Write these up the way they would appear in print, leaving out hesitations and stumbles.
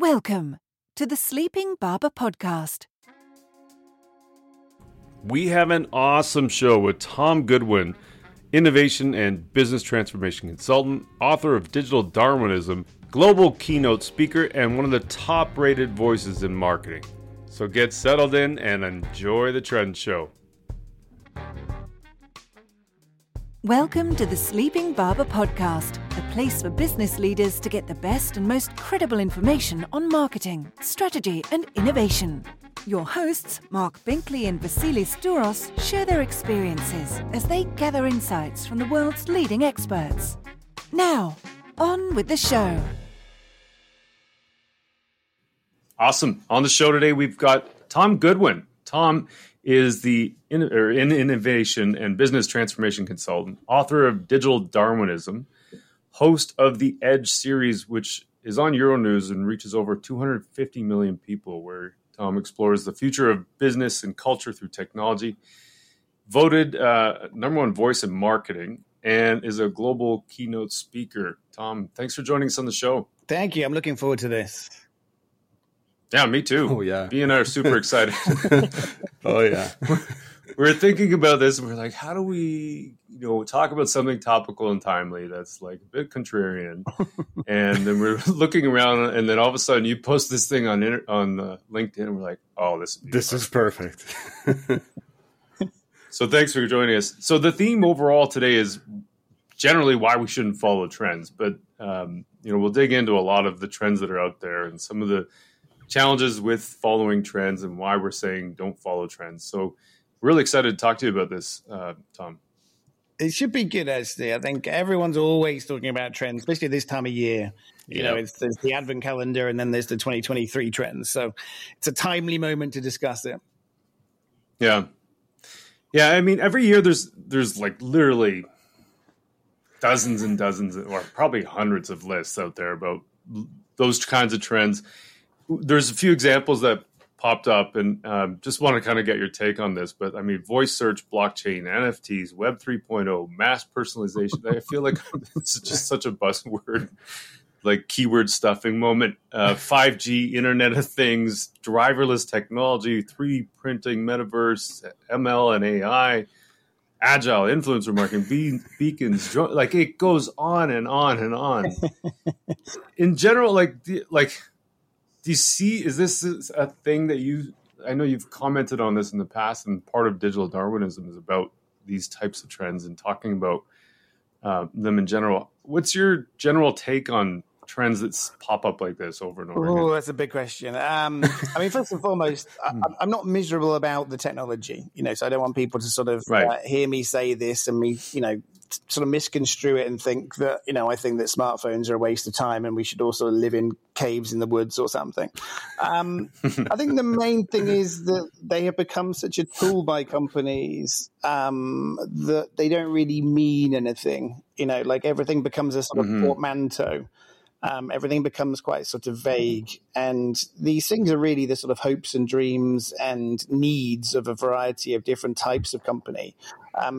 Welcome to The Sleeping Barber Podcast. We have an awesome show with Tom Goodwin, innovation and business transformation consultant, author of Digital Darwinism, global keynote speaker, and one of the top-rated voices in marketing. So get settled in and enjoy the trend show. Welcome to the Sleeping Barber Podcast, the place for business leaders to get the best and most credible information on marketing, strategy, and innovation. Your hosts, Mark Binkley and Vasilis Douros, share their experiences as they gather insights from the world's leading experts. Now, on with the show. Awesome. On the show today, we've got Tom Goodwin. Tom is the innovation and business transformation consultant, author of Digital Darwinism, host of The Edge series, which is on Euronews and reaches over 250 million people, where Tom explores the future of business and culture through technology, voted number one voice in marketing, and is a global keynote speaker. Tom, thanks for joining us on the show. Thank you. I'm looking forward to this. Yeah, me too. Oh, yeah. B and I are super excited. Oh, yeah. We're thinking about this, and we're like, how do we, talk about something topical and timely that's like a bit contrarian? And then we're looking around, and then all of a sudden, you post this thing on LinkedIn, and we're like, oh, this is perfect. So thanks for joining us. So the theme overall today is generally why we shouldn't follow trends, but we'll dig into a lot of the trends that are out there and some of the challenges with following trends and why we're saying don't follow trends. So really excited to talk to you about this, Tom. It should be good, actually. I think everyone's always talking about trends, especially this time of year. There's the advent calendar and then there's the 2023 trends. So it's a timely moment to discuss it. Yeah. Yeah, I mean, every year there's like literally dozens and dozens or probably hundreds of lists out there about those kinds of trends. There's a few examples that popped up and just want to kind of get your take on this. But I mean, voice search, blockchain, NFTs, Web 3.0, mass personalization. I feel like this is just such a buzzword, like keyword stuffing moment. 5G, Internet of Things, driverless technology, 3D printing, metaverse, ML and AI, agile, influencer marketing, beacons, like it goes on and on and on. In general, do you see, is this a thing that I know you've commented on this in the past, and part of Digital Darwinism is about these types of trends and talking about them in general. What's your general take on trends that pop up like this over and over again? Oh, that's a big question. I mean, first and foremost, I'm not miserable about the technology, so I don't want people to sort of hear me say this and me, sort of misconstrue it and think that, I think that smartphones are a waste of time and we should also live in caves in the woods or something. I think the main thing is that they have become such a tool by companies that they don't really mean anything. Like everything becomes a sort of portmanteau. Everything becomes quite sort of vague. And these things are really the sort of hopes and dreams and needs of a variety of different types of company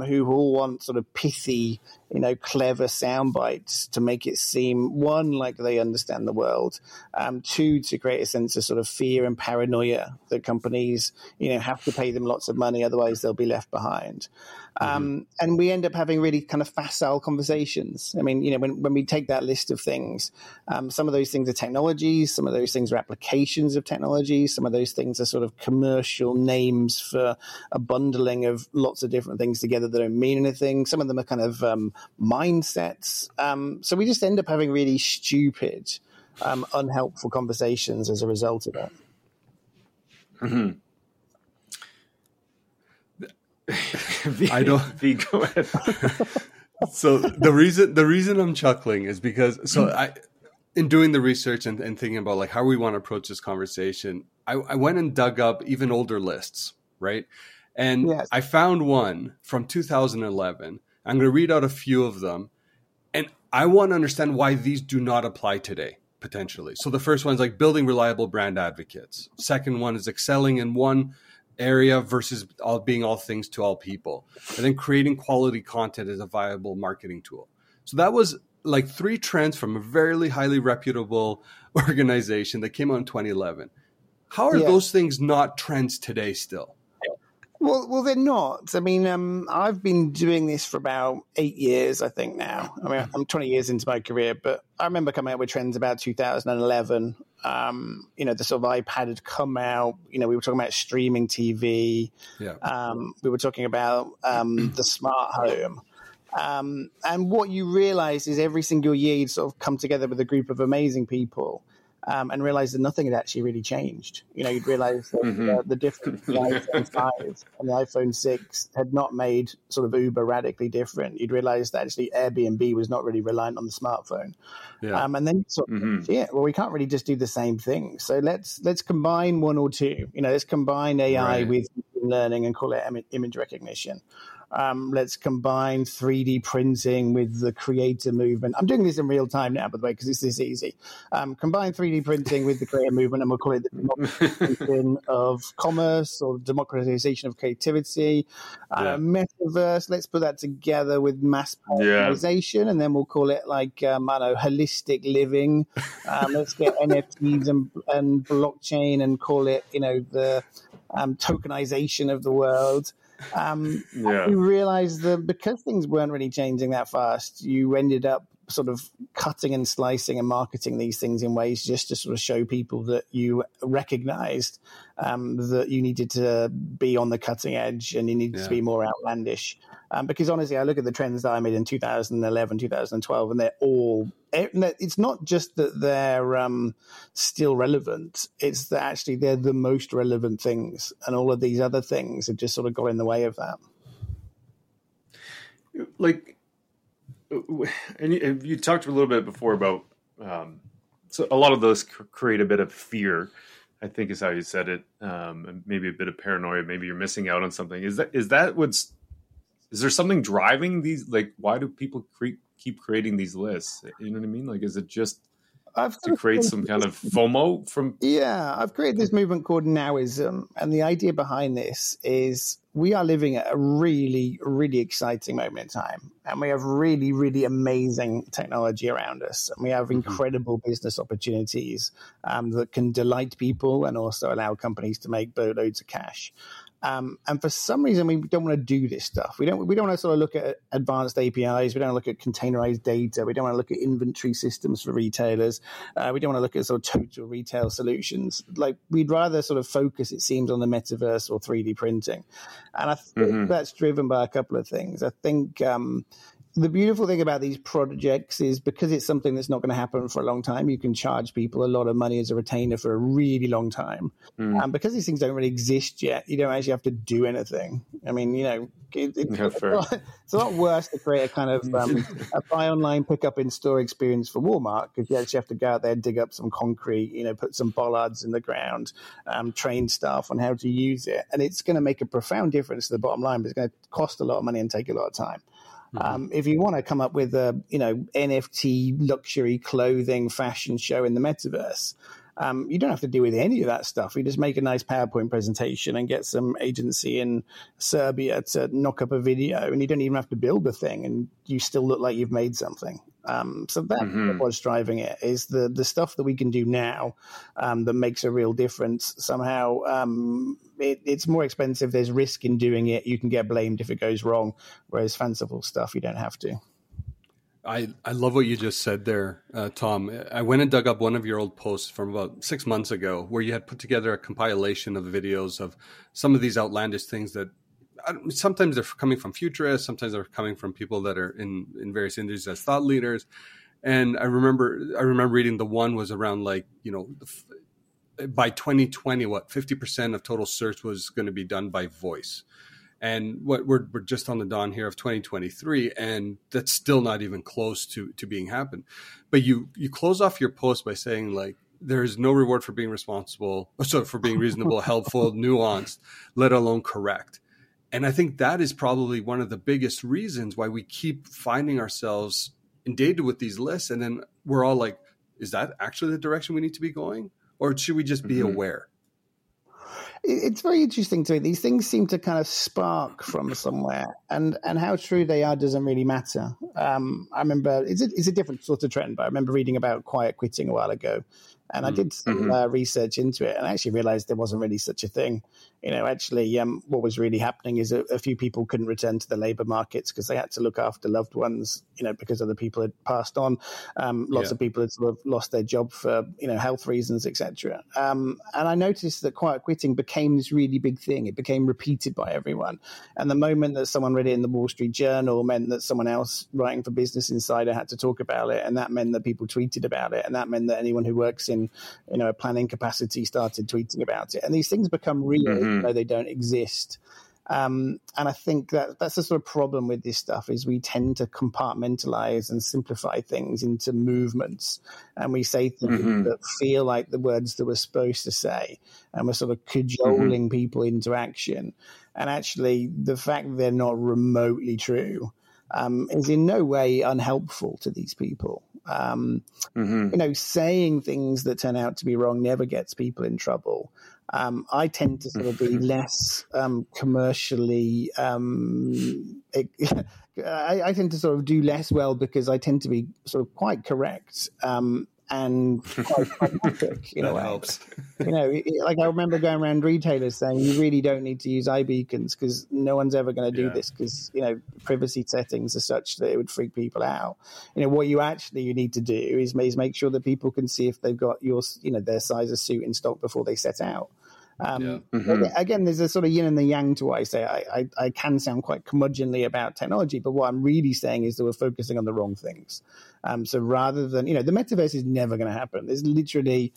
who all want sort of pithy, clever sound bites to make it seem, one, like they understand the world, two, to create a sense of sort of fear and paranoia that companies, have to pay them lots of money, otherwise they'll be left behind. And we end up having really kind of facile conversations. I mean, when we take that list of things, some of those things are technologies, some of those things are applications of technology, some of those things are sort of commercial names for a bundling of lots of different things together that don't mean anything. Some of them are kind of mindsets. So we just end up having really stupid, unhelpful conversations as a result of that. I don't. Go ahead. So the reason I'm chuckling is because in doing the research and thinking about like how we want to approach this conversation, I went and dug up even older lists, right? And yes. I found one from 2011. I'm going to read out a few of them. And I want to understand why these do not apply today, potentially. So the first one is like building reliable brand advocates. Second one is excelling in one area versus being all things to all people. And then creating quality content as a viable marketing tool. So that was like three trends from a very highly reputable organization that came out in 2011. How are those things not trends today still? Well, they're not. I mean, I've been doing this for about 8 years, I think now. I mean, I'm 20 years into my career, but I remember coming out with trends about 2011. You know, the sort of iPad had come out. You know, we were talking about streaming TV. Yeah. We were talking about the smart home. And what you realize is every single year you'd sort of come together with a group of amazing people. And realized that nothing had actually really changed. You know, you'd realize that the difference between the iPhone 5 and the iPhone 6 had not made sort of Uber radically different. You'd realize that actually Airbnb was not really reliant on the smartphone. Yeah. And then sort of, well, we can't really just do the same thing. So let's combine one or two. You know, let's combine AI with learning and call it image recognition. Let's combine 3D printing with the creator movement. I'm doing this in real time now, by the way, because it's this easy. Combine 3D printing with the creator movement, and we'll call it the democratization of commerce or democratization of creativity. Metaverse, let's put that together with mass personalization, and then we'll call it like, I don't know, holistic living. Let's get NFTs and blockchain and call it, you know, the tokenization of the world. You realize that because things weren't really changing that fast, you ended up sort of cutting and slicing and marketing these things in ways just to sort of show people that you recognized that you needed to be on the cutting edge and you needed to be more outlandish. Because honestly, I look at the trends that I made in 2011, 2012, and they're all... It's not just that they're still relevant, it's that actually they're the most relevant things, and all of these other things have just sort of got in the way of that. Like, and you talked a little bit before about so a lot of those create a bit of fear, I think is how you said it, and maybe a bit of paranoia, maybe you're missing out on something. Is that what's... Is there something driving these? Like, why do people keep creating these lists? You know what I mean? Like, is it just to create some kind of FOMO from... Yeah, I've created this movement called Nowism. And the idea behind this is we are living at a really, really exciting moment in time. And we have really, really amazing technology around us. And we have incredible business opportunities that can delight people and also allow companies to make boatloads of cash. And for some reason, we don't want to do this stuff. We don't want to sort of look at advanced APIs. We don't want to look at containerized data. We don't want to look at inventory systems for retailers. We don't want to look at sort of total retail solutions. Like, we'd rather sort of focus, it seems, on the metaverse or 3D printing. And I think that's driven by a couple of things. I think the beautiful thing about these projects is because it's something that's not going to happen for a long time, you can charge people a lot of money as a retainer for a really long time. And because these things don't really exist yet, you don't actually have to do anything. I mean, you know, it's a lot worse to create a kind of a buy online, pick up in store experience for Walmart, because you actually have to go out there, dig up some concrete, you know, put some bollards in the ground, train staff on how to use it. And it's going to make a profound difference to the bottom line, but it's going to cost a lot of money and take a lot of time. If you want to come up with a, you know, NFT luxury clothing fashion show in the metaverse, you don't have to deal with any of that stuff. You just make a nice PowerPoint presentation and get some agency in Serbia to knock up a video, and you don't even have to build the thing, and you still look like you've made something. So that's what's driving it, is the stuff that we can do now that makes a real difference. Somehow it's more expensive. There's risk in doing it. You can get blamed if it goes wrong, whereas fanciful stuff, you don't have to. I love what you just said there, Tom. I went and dug up one of your old posts from about 6 months ago where you had put together a compilation of videos of some of these outlandish things that sometimes they're coming from futurists, sometimes they're coming from people that are in various industries as thought leaders. And I remember reading the one was around, like, you know, by 2020, 50% of total search was going to be done by voice. And what we're just on the dawn here of 2023, and that's still not even close to being happened. But you close off your post by saying, like, there is no reward for being responsible, so for being reasonable, helpful, nuanced, let alone correct. And I think that is probably one of the biggest reasons why we keep finding ourselves inundated with these lists. And then we're all like, is that actually the direction we need to be going? Or should we just be aware? it's very interesting to me. These things seem to kind of spark from somewhere, and how true they are doesn't really matter. I remember it's a different sort of trend, but I remember reading about quiet quitting a while ago, and I did some research into it, and I actually realized there wasn't really such a thing. You know, actually, what was really happening is a few people couldn't return to the labor markets because they had to look after loved ones, you know, because other people had passed on. Lots of people had sort of lost their job for, you know, health reasons, etc. And I noticed that quiet quitting became this really big thing. It became repeated by everyone. And the moment that someone read it in the Wall Street Journal meant that someone else writing for Business Insider had to talk about it. And that meant that people tweeted about it. And that meant that anyone who works in, you know, a planning capacity started tweeting about it. And these things become real, even though they don't exist. And I think that's the sort of problem with this stuff is we tend to compartmentalize and simplify things into movements. And we say things that feel like the words that we're supposed to say. And we're sort of cajoling people into action. And actually, the fact that they're not remotely true is in no way unhelpful to these people. You know, saying things that turn out to be wrong never gets people in trouble. I tend to sort of be less commercially. I tend to sort of do less well because I tend to be sort of quite correct and quite pragmatic. You know, that helps. You know, like I remember going around retailers saying, "You really don't need to use eye beacons because no one's ever going to do this because you know privacy settings are such that it would freak people out." You know, what you actually need to do is make sure that people can see if they've got your their size of suit in stock before they set out. Again, there's a sort of yin and the yang to what I say. I can sound quite curmudgeonly about technology, but what I'm really saying is that we're focusing on the wrong things. So rather than, the metaverse is never going to happen. There's literally,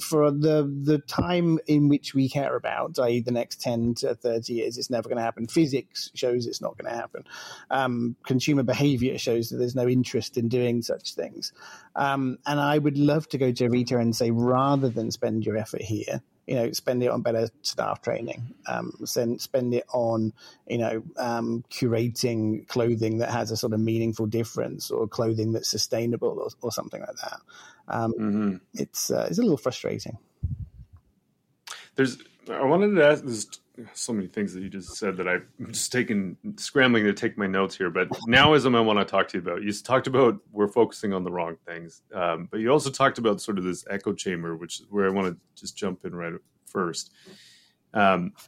for the time in which we care about, i.e. the next 10 to 30 years, it's never going to happen. Physics shows it's not going to happen. Consumer behavior shows that there's no interest in doing such things. And I would love to go to a retailer and say, rather than spend your effort here, spend it on better staff training, spend it on, curating clothing that has a sort of meaningful difference or clothing that's sustainable or something like that. It's a little frustrating. I wanted to ask, there's so many things that you just said that I've just scrambling to take my notes here, but nowism I want to talk to you about. You talked about we're focusing on the wrong things, but you also talked about sort of this echo chamber, which is where I want to just jump in right first.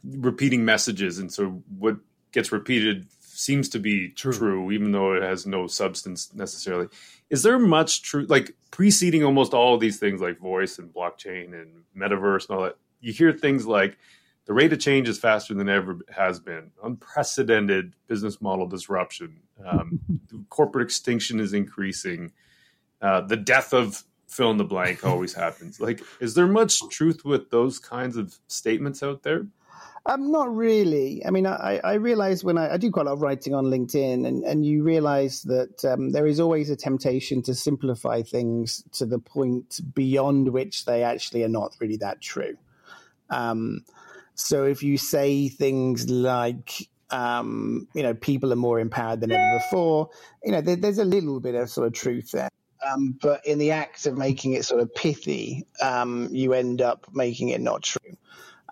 Repeating messages. And so what gets repeated seems to be true, even though it has no substance necessarily. Is there much truth, like preceding almost all these things like voice and blockchain and metaverse and all that? You hear things like the rate of change is faster than ever has been, unprecedented business model disruption, corporate extinction is increasing, the death of fill in the blank always happens. Like, is there much truth with those kinds of statements out there? Not really. I mean, I realize when I do quite a lot of writing on LinkedIn, and you realize that there is always a temptation to simplify things to the point beyond which they actually are not really that true. So if you say things like, people are more empowered than ever before, there's a little bit of sort of truth there. But in the act of making it sort of pithy, you end up making it not true.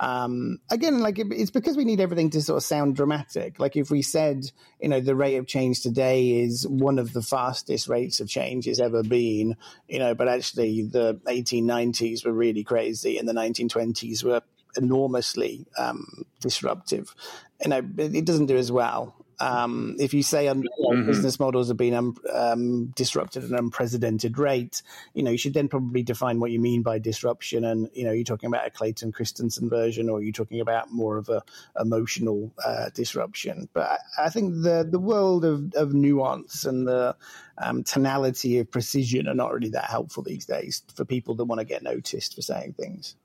Again, like it's because we need everything to sort of sound dramatic. Like if we said, the rate of change today is one of the fastest rates of change it's ever been, but actually the 1890s were really crazy and the 1920s were enormously disruptive. It doesn't do as well. If you say business models have been disrupted at an unprecedented rate, you should then probably define what you mean by disruption. And, you're talking about a Clayton Christensen version, or you're talking about more of a emotional disruption. But I think the world of nuance and the tonality of precision are not really that helpful these days for people that want to get noticed for saying things.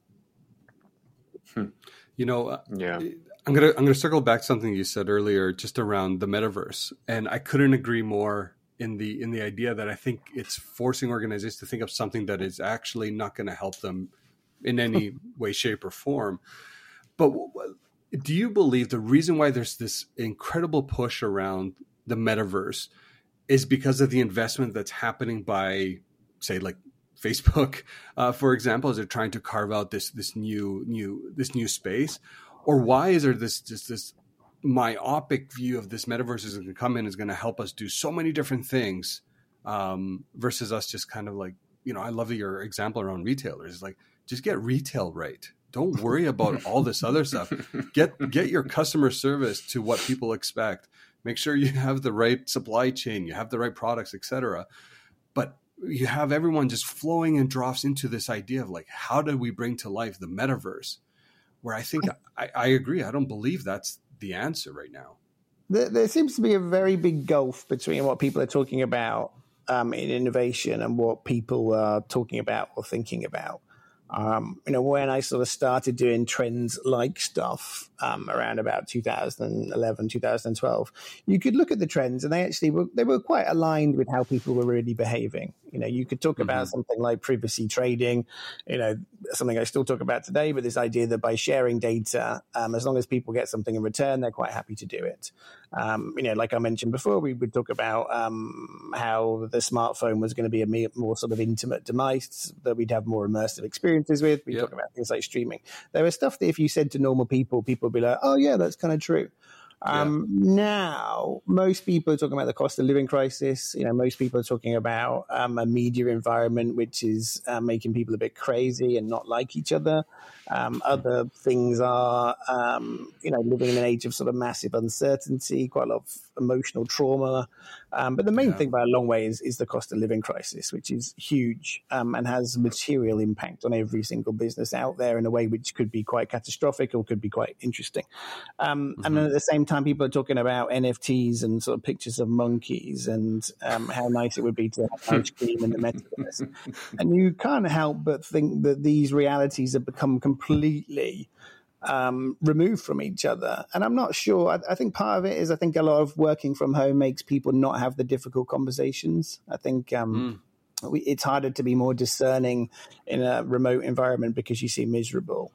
I'm gonna circle back to something you said earlier, just around the metaverse, and I couldn't agree more in the idea that I think it's forcing organizations to think of something that is actually not going to help them in any way, shape, or form. But do you believe the reason why there's this incredible push around the metaverse is because of the investment that's happening by, say, like Facebook, for example, as they're trying to carve out this new space? Or why is there this myopic view of this metaverse is going to come in, is going to help us do so many different things, versus us just kind of like, I love your example around retailers. It's like, just get retail right. Don't worry about all this other stuff. Get your customer service to what people expect. Make sure you have the right supply chain, you have the right products, etc. But you have everyone just flowing in drafts into this idea of like, how do we bring to life the metaverse? Where I think I agree. I don't believe that's the answer right now. There seems to be a very big gulf between what people are talking about in innovation and what people are talking about or thinking about. When I sort of started doing trends like stuff around about 2011, 2012, you could look at the trends and they were quite aligned with how people were really behaving. You could talk about something like privacy trading, something I still talk about today, but this idea that by sharing data, as long as people get something in return, they're quite happy to do it. Like I mentioned before, we would talk about how the smartphone was going to be a more sort of intimate device that we'd have more immersive experiences with. We talk about things like streaming. There was stuff that if you said to normal people, people would be like, oh, yeah, that's kind of true. Now, most people are talking about the cost of living crisis. Most people are talking about a media environment which is making people a bit crazy and not like each other. Other things are, living in an age of sort of massive uncertainty, quite a lot of emotional trauma. But the main thing by a long way is the cost of living crisis, which is huge and has material impact on every single business out there in a way which could be quite catastrophic or could be quite interesting. And then at the same time, people are talking about NFTs and sort of pictures of monkeys and how nice it would be to have ice cream in the metaverse. And you can't help but think that these realities have become completely removed from each other. And I'm not sure. I think part of it is, I think a lot of working from home makes people not have the difficult conversations. I think it's harder to be more discerning in a remote environment because you seem miserable.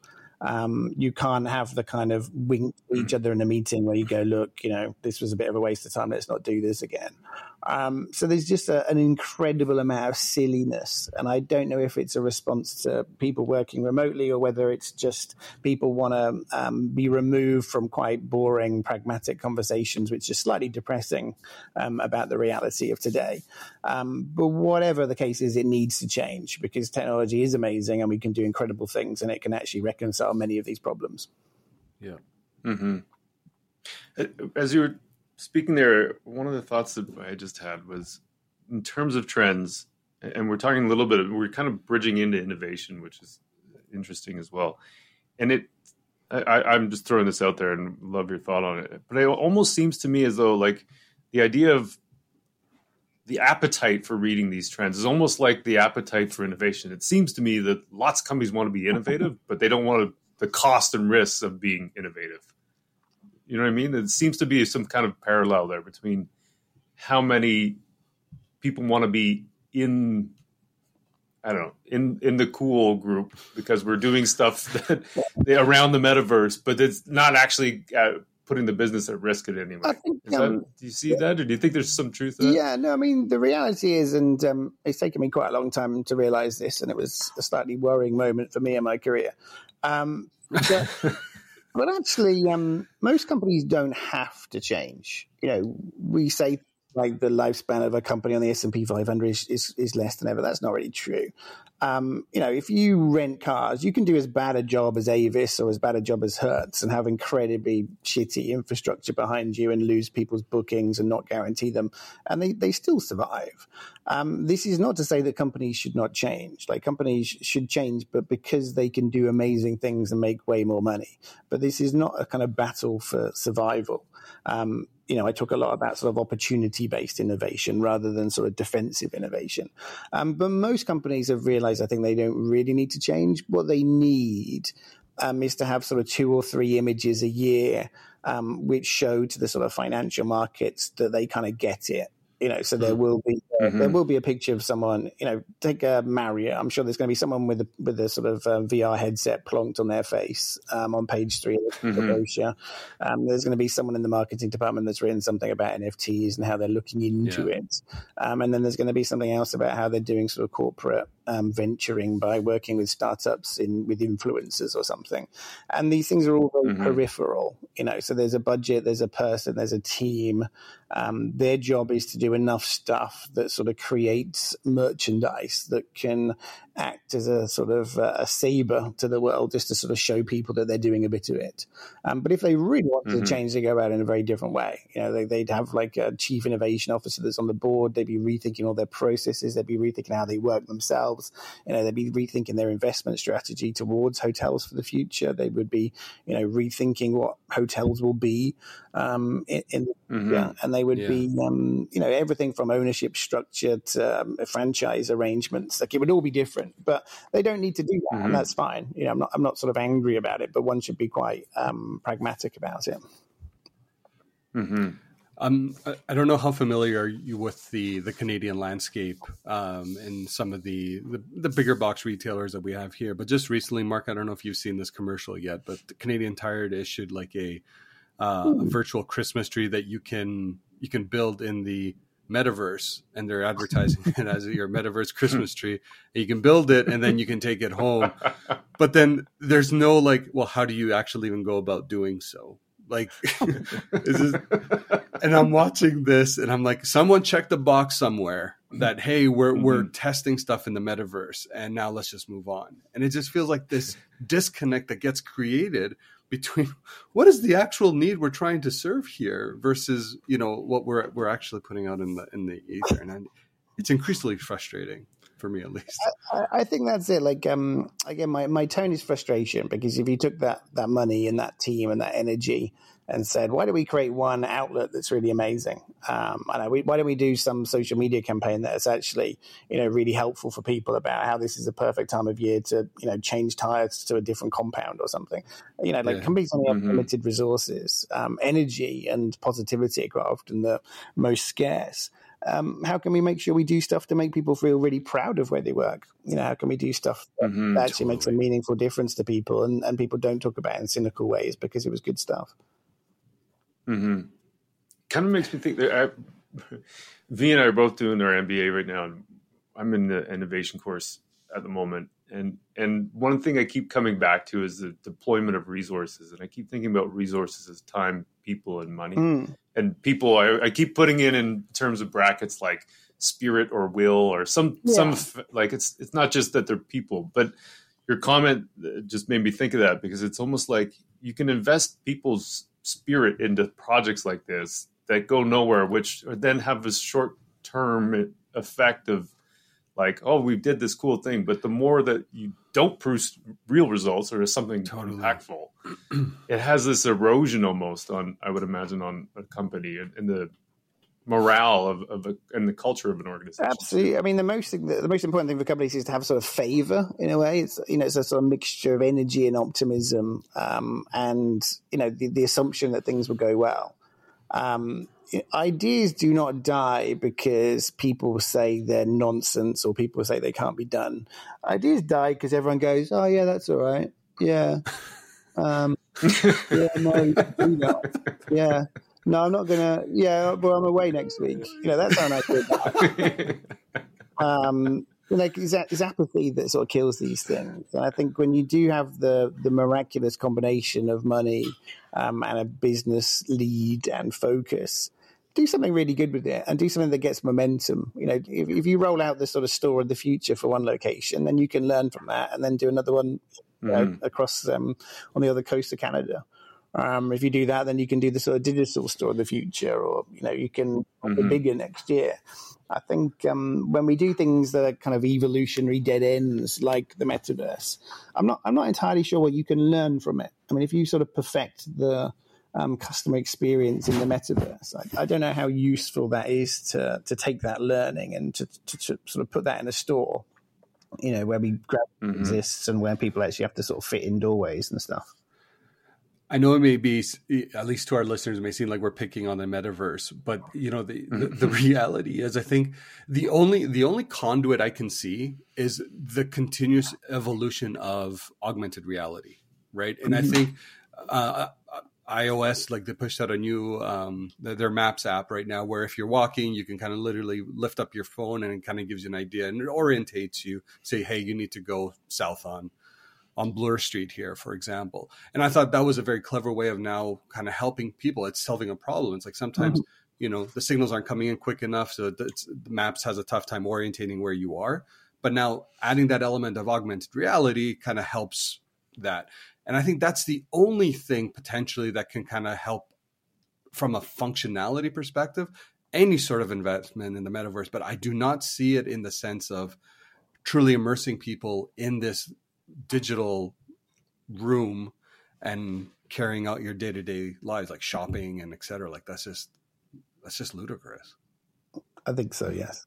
You can't have the kind of wink to each other in a meeting where you go, look, this was a bit of a waste of time. Let's not do this again. So there's just an incredible amount of silliness. And I don't know if it's a response to people working remotely or whether it's just people want to be removed from quite boring, pragmatic conversations, which is slightly depressing about the reality of today. But whatever the case is, it needs to change because technology is amazing and we can do incredible things and it can actually reconcile many of these problems. Yeah. Mm-hmm. As you were speaking there, one of the thoughts that I just had was in terms of trends, and we're talking a little bit of, we're kind of bridging into innovation, which is interesting as well. And I'm just throwing this out there and love your thought on it. But it almost seems to me as though like the idea of the appetite for reading these trends is almost like the appetite for innovation. It seems to me that lots of companies want to be innovative, but they don't want the cost and risks of being innovative. You know what I mean? It seems to be some kind of parallel there between how many people want to be in the cool group because we're doing stuff that around the metaverse, but it's not actually putting the business at risk at any rate. Do you see that, or do you think there's some truth to that? Yeah, no, I mean, the reality is, and it's taken me quite a long time to realize this, and it was a slightly worrying moment for me in my career. But actually, most companies don't have to change. We say like the lifespan of a company on the S&P 500 is less than ever. That's not really true. If you rent cars, you can do as bad a job as Avis or as bad a job as Hertz and have incredibly shitty infrastructure behind you and lose people's bookings and not guarantee them. And they still survive. This is not to say that companies should not change. Like companies should change, but because they can do amazing things and make way more money. But this is not a kind of battle for survival. I talk a lot about sort of opportunity-based innovation rather than sort of defensive innovation. But most companies have realized, I think, they don't really need to change. What they need is to have sort of 2 or 3 images a year which show to the sort of financial markets that they kind of get it. So there will be There will be a picture of someone, you know, take a Marriott. I'm sure there's going to be someone with a sort of VR headset plonked on their face on page 3 of the brochure. There's going to be someone in the marketing department that's written something about NFTs and how they're looking into it. And then there's going to be something else about how they're doing sort of corporate venturing by working with startups with influencers or something. And these things are all very peripheral, you know. So there's a budget, there's a person, there's a team. Their job is to do enough stuff that sort of creates merchandise that can act as a sort of a saber to the world, just to sort of show people that they're doing a bit of it. But if they really wanted to change, they go about it in a very different way. You know, they'd have like a chief innovation officer that's on the board. They'd be rethinking all their processes. They'd be rethinking how they work themselves. You know, they'd be rethinking their investment strategy towards hotels for the future. They would be, you know, rethinking what hotels will be and they would be, you know, everything from ownership structure to franchise arrangements. Like it would all be different, but they don't need to do that, and that's fine. You know, I'm not sort of angry about it, but one should be quite pragmatic about it. I don't know how familiar are you with the Canadian landscape and some of the bigger box retailers that we have here, but just recently, Mark, I don't know if you've seen this commercial yet, but the Canadian Tire issued like a virtual Christmas tree that you can build in the metaverse, and they're advertising it as your metaverse Christmas tree. And you can build it and then you can take it home. But then there's no like, well, how do you actually even go about doing so? Like, and I'm watching this and I'm like, someone checked the box somewhere that, hey, we're testing stuff in the metaverse and now let's just move on. And it just feels like this disconnect that gets created between what is the actual need we're trying to serve here versus, you know, what we're actually putting out in the ether. And it's increasingly frustrating. For me, at least, I think that's it. Like, again, my tone is frustration, because if you took that money and that team and that energy and said, why don't we create one outlet that's really amazing? Why don't we do some social media campaign that's actually, you know, really helpful for people about how this is a perfect time of year to, you know, change tires to a different compound or something, you know, like completely limited resources, energy and positivity are often the most scarce. How can we make sure we do stuff to make people feel really proud of where they work? You know, how can we do stuff that actually makes a meaningful difference to people and people don't talk about it in cynical ways because it was good stuff? Kind of makes me think that V and I are both doing our MBA right now, and I'm in the innovation course at the moment. And one thing I keep coming back to is the deployment of resources. And I keep thinking about resources as time, people, and money. And people, I keep putting in terms of brackets like spirit or will or some like it's not just that they're people. But your comment just made me think of that, because it's almost like you can invest people's spirit into projects like this that go nowhere, which then have a short-term effect of like, oh, we did this cool thing. But the more that you don't produce real results or something impactful, it has this erosion almost on, I would imagine, on a company and the morale and the culture of an organization. Absolutely. I mean, the most important thing for companies is to have sort of favor in a way. It's, you know, it's a sort of mixture of energy and optimism, and, you know, the assumption that things will go well. Ideas do not die because people say they're nonsense or people say they can't be done. Ideas die because everyone goes, oh, yeah, that's all right. Yeah. No, I'm not going to. Yeah, well, I'm away next week. You know, that's how I feel about. Like it's apathy that sort of kills these things. And I think when you do have the miraculous combination of money and a business lead and focus, do something really good with it and do something that gets momentum. You know, if you roll out the sort of store of the future for one location, then you can learn from that and then do another one, you know, across on the other coast of Canada. If you do that, then you can do the sort of digital store of the future, or, you know, you can be bigger next year. I think when we do things that are kind of evolutionary dead ends, like the metaverse, I'm not entirely sure what you can learn from it. I mean, if you sort of perfect the customer experience in the metaverse, I don't know how useful that is to take that learning and to sort of put that in a store, you know, where we grab exists and where people actually have to sort of fit in doorways and stuff. I know it may be, at least to our listeners, it may seem like we're picking on the metaverse, but you know, the reality is, I think the only conduit I can see is the continuous evolution of augmented reality, right? And I think iOS, like they pushed out a new their Maps app right now, where if you're walking, you can kind of literally lift up your phone and it kind of gives you an idea and it orientates you. Say, hey, you need to go south on Bloor Street here, for example. And I thought that was a very clever way of now kind of helping people. It's solving a problem. It's like sometimes, you know, the signals aren't coming in quick enough. So the Maps has a tough time orientating where you are. But now adding that element of augmented reality kind of helps that. And I think that's the only thing potentially that can kind of help from a functionality perspective, any sort of investment in the metaverse. But I do not see it in the sense of truly immersing people in this digital room and carrying out your day-to-day lives, like shopping and et cetera. Like that's just ludicrous. I think so. Yes.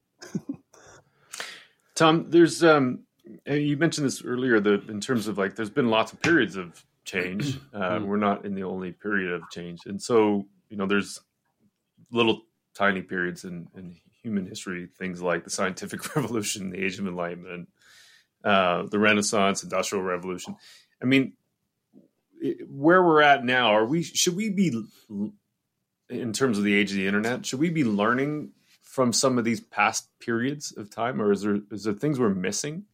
Tom, there's, and you mentioned this earlier, in terms of like, there's been lots of periods of change. We're not in the only period of change. And so, you know, there's little tiny periods in human history, things like the scientific revolution, the Age of Enlightenment, the Renaissance, Industrial Revolution. I mean, where we're at now, should we be, in terms of the age of the internet, should we be learning from some of these past periods of time, or is there things we're missing?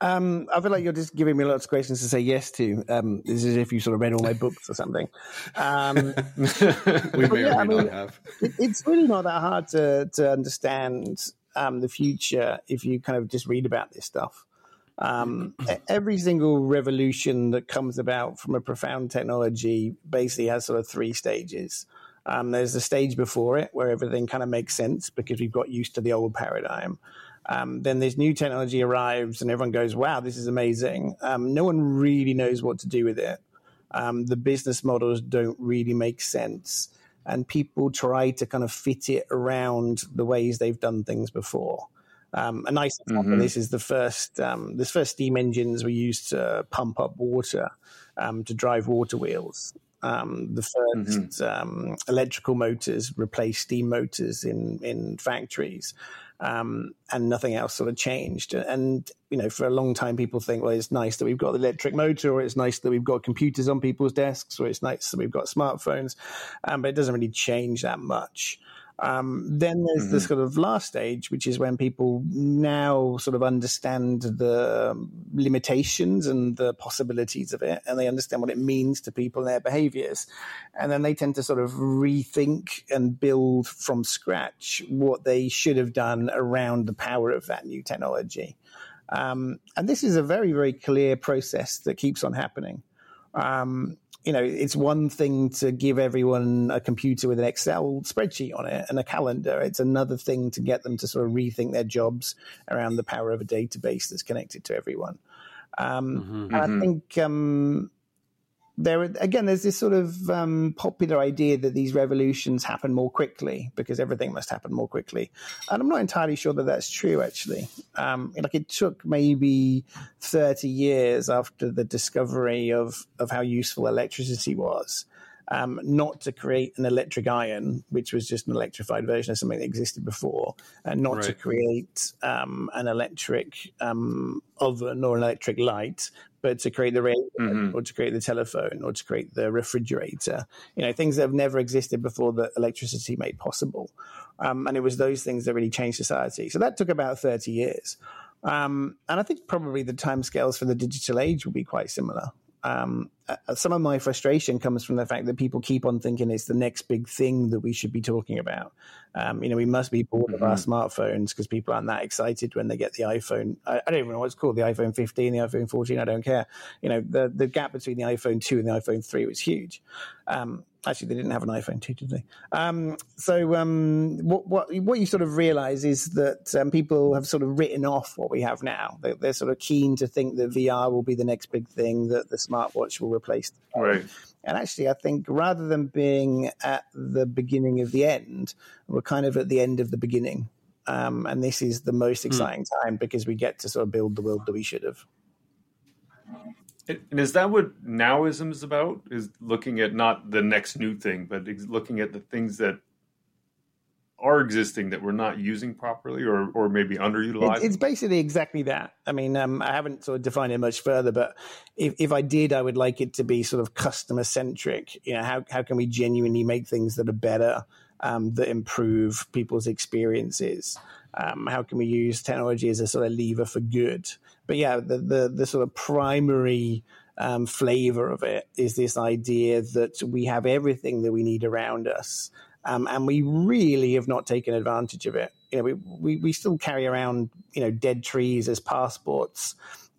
I feel like you're just giving me lots of questions to say yes to. This is if you sort of read all my books or something. We may or may not have. It's really not that hard to understand the future if you kind of just read about this stuff. Every single revolution that comes about from a profound technology basically has sort of three stages. There's the stage before it where everything kind of makes sense because we've got used to the old paradigm. Then this new technology arrives and everyone goes, wow, this is amazing. No one really knows what to do with it. The business models don't really make sense. And people try to kind of fit it around the ways they've done things before. A nice example of this is the first steam engines were used to pump up water to drive water wheels. The first electrical motors replaced steam motors in factories, and nothing else sort of changed. And, you know, for a long time, people think, well, it's nice that we've got the electric motor, or it's nice that we've got computers on people's desks, or it's nice that we've got smartphones, but it doesn't really change that much. Then there's this sort of last stage, which is when people now sort of understand the limitations and the possibilities of it, and they understand what it means to people and their behaviors. And then they tend to sort of rethink and build from scratch what they should have done around the power of that new technology. And this is a very, very clear process that keeps on happening. You know, it's one thing to give everyone a computer with an Excel spreadsheet on it and a calendar. It's another thing to get them to sort of rethink their jobs around the power of a database that's connected to everyone. And I think there's this sort of popular idea that these revolutions happen more quickly because everything must happen more quickly. And I'm not entirely sure that that's true, actually. Like it took maybe 30 years after the discovery of how useful electricity was, not to create an electric iron, which was just an electrified version of something that existed before, and not to create an electric oven or an electric light, but to create the radio or to create the telephone or to create the refrigerator, you know, things that have never existed before that electricity made possible. And it was those things that really changed society. So that took about 30 years. And I think probably the timescales for the digital age will be quite similar. Some of my frustration comes from the fact that people keep on thinking it's the next big thing that we should be talking about. You know, we must be bored of our smartphones because people aren't that excited when they get the iPhone. I don't even know what it's called, the iPhone 15, the iPhone 14, I don't care. You know, the gap between the iPhone 2 and the iPhone 3 was huge. Actually, they didn't have an iPhone 2, did they? What you sort of realize is that people have sort of written off what we have now. They're sort of keen to think that VR will be the next big thing, that the smartwatch will replace the phone. Right. And actually, I think rather than being at the beginning of the end, we're kind of at the end of the beginning. And this is the most exciting time because we get to sort of build the world that we should have. And is that what Nowism is about? Is looking at not the next new thing, but looking at the things that are existing that we're not using properly or maybe underutilized? It's basically exactly that. I mean, I haven't sort of defined it much further, but if I did, I would like it to be sort of customer centric. You know, how can we genuinely make things that are better, that improve people's experiences? How can we use technology as a sort of lever for good? But yeah, the sort of primary flavor of it is this idea that we have everything that we need around us. And we really have not taken advantage of it. You know, we still carry around, you know, dead trees as passports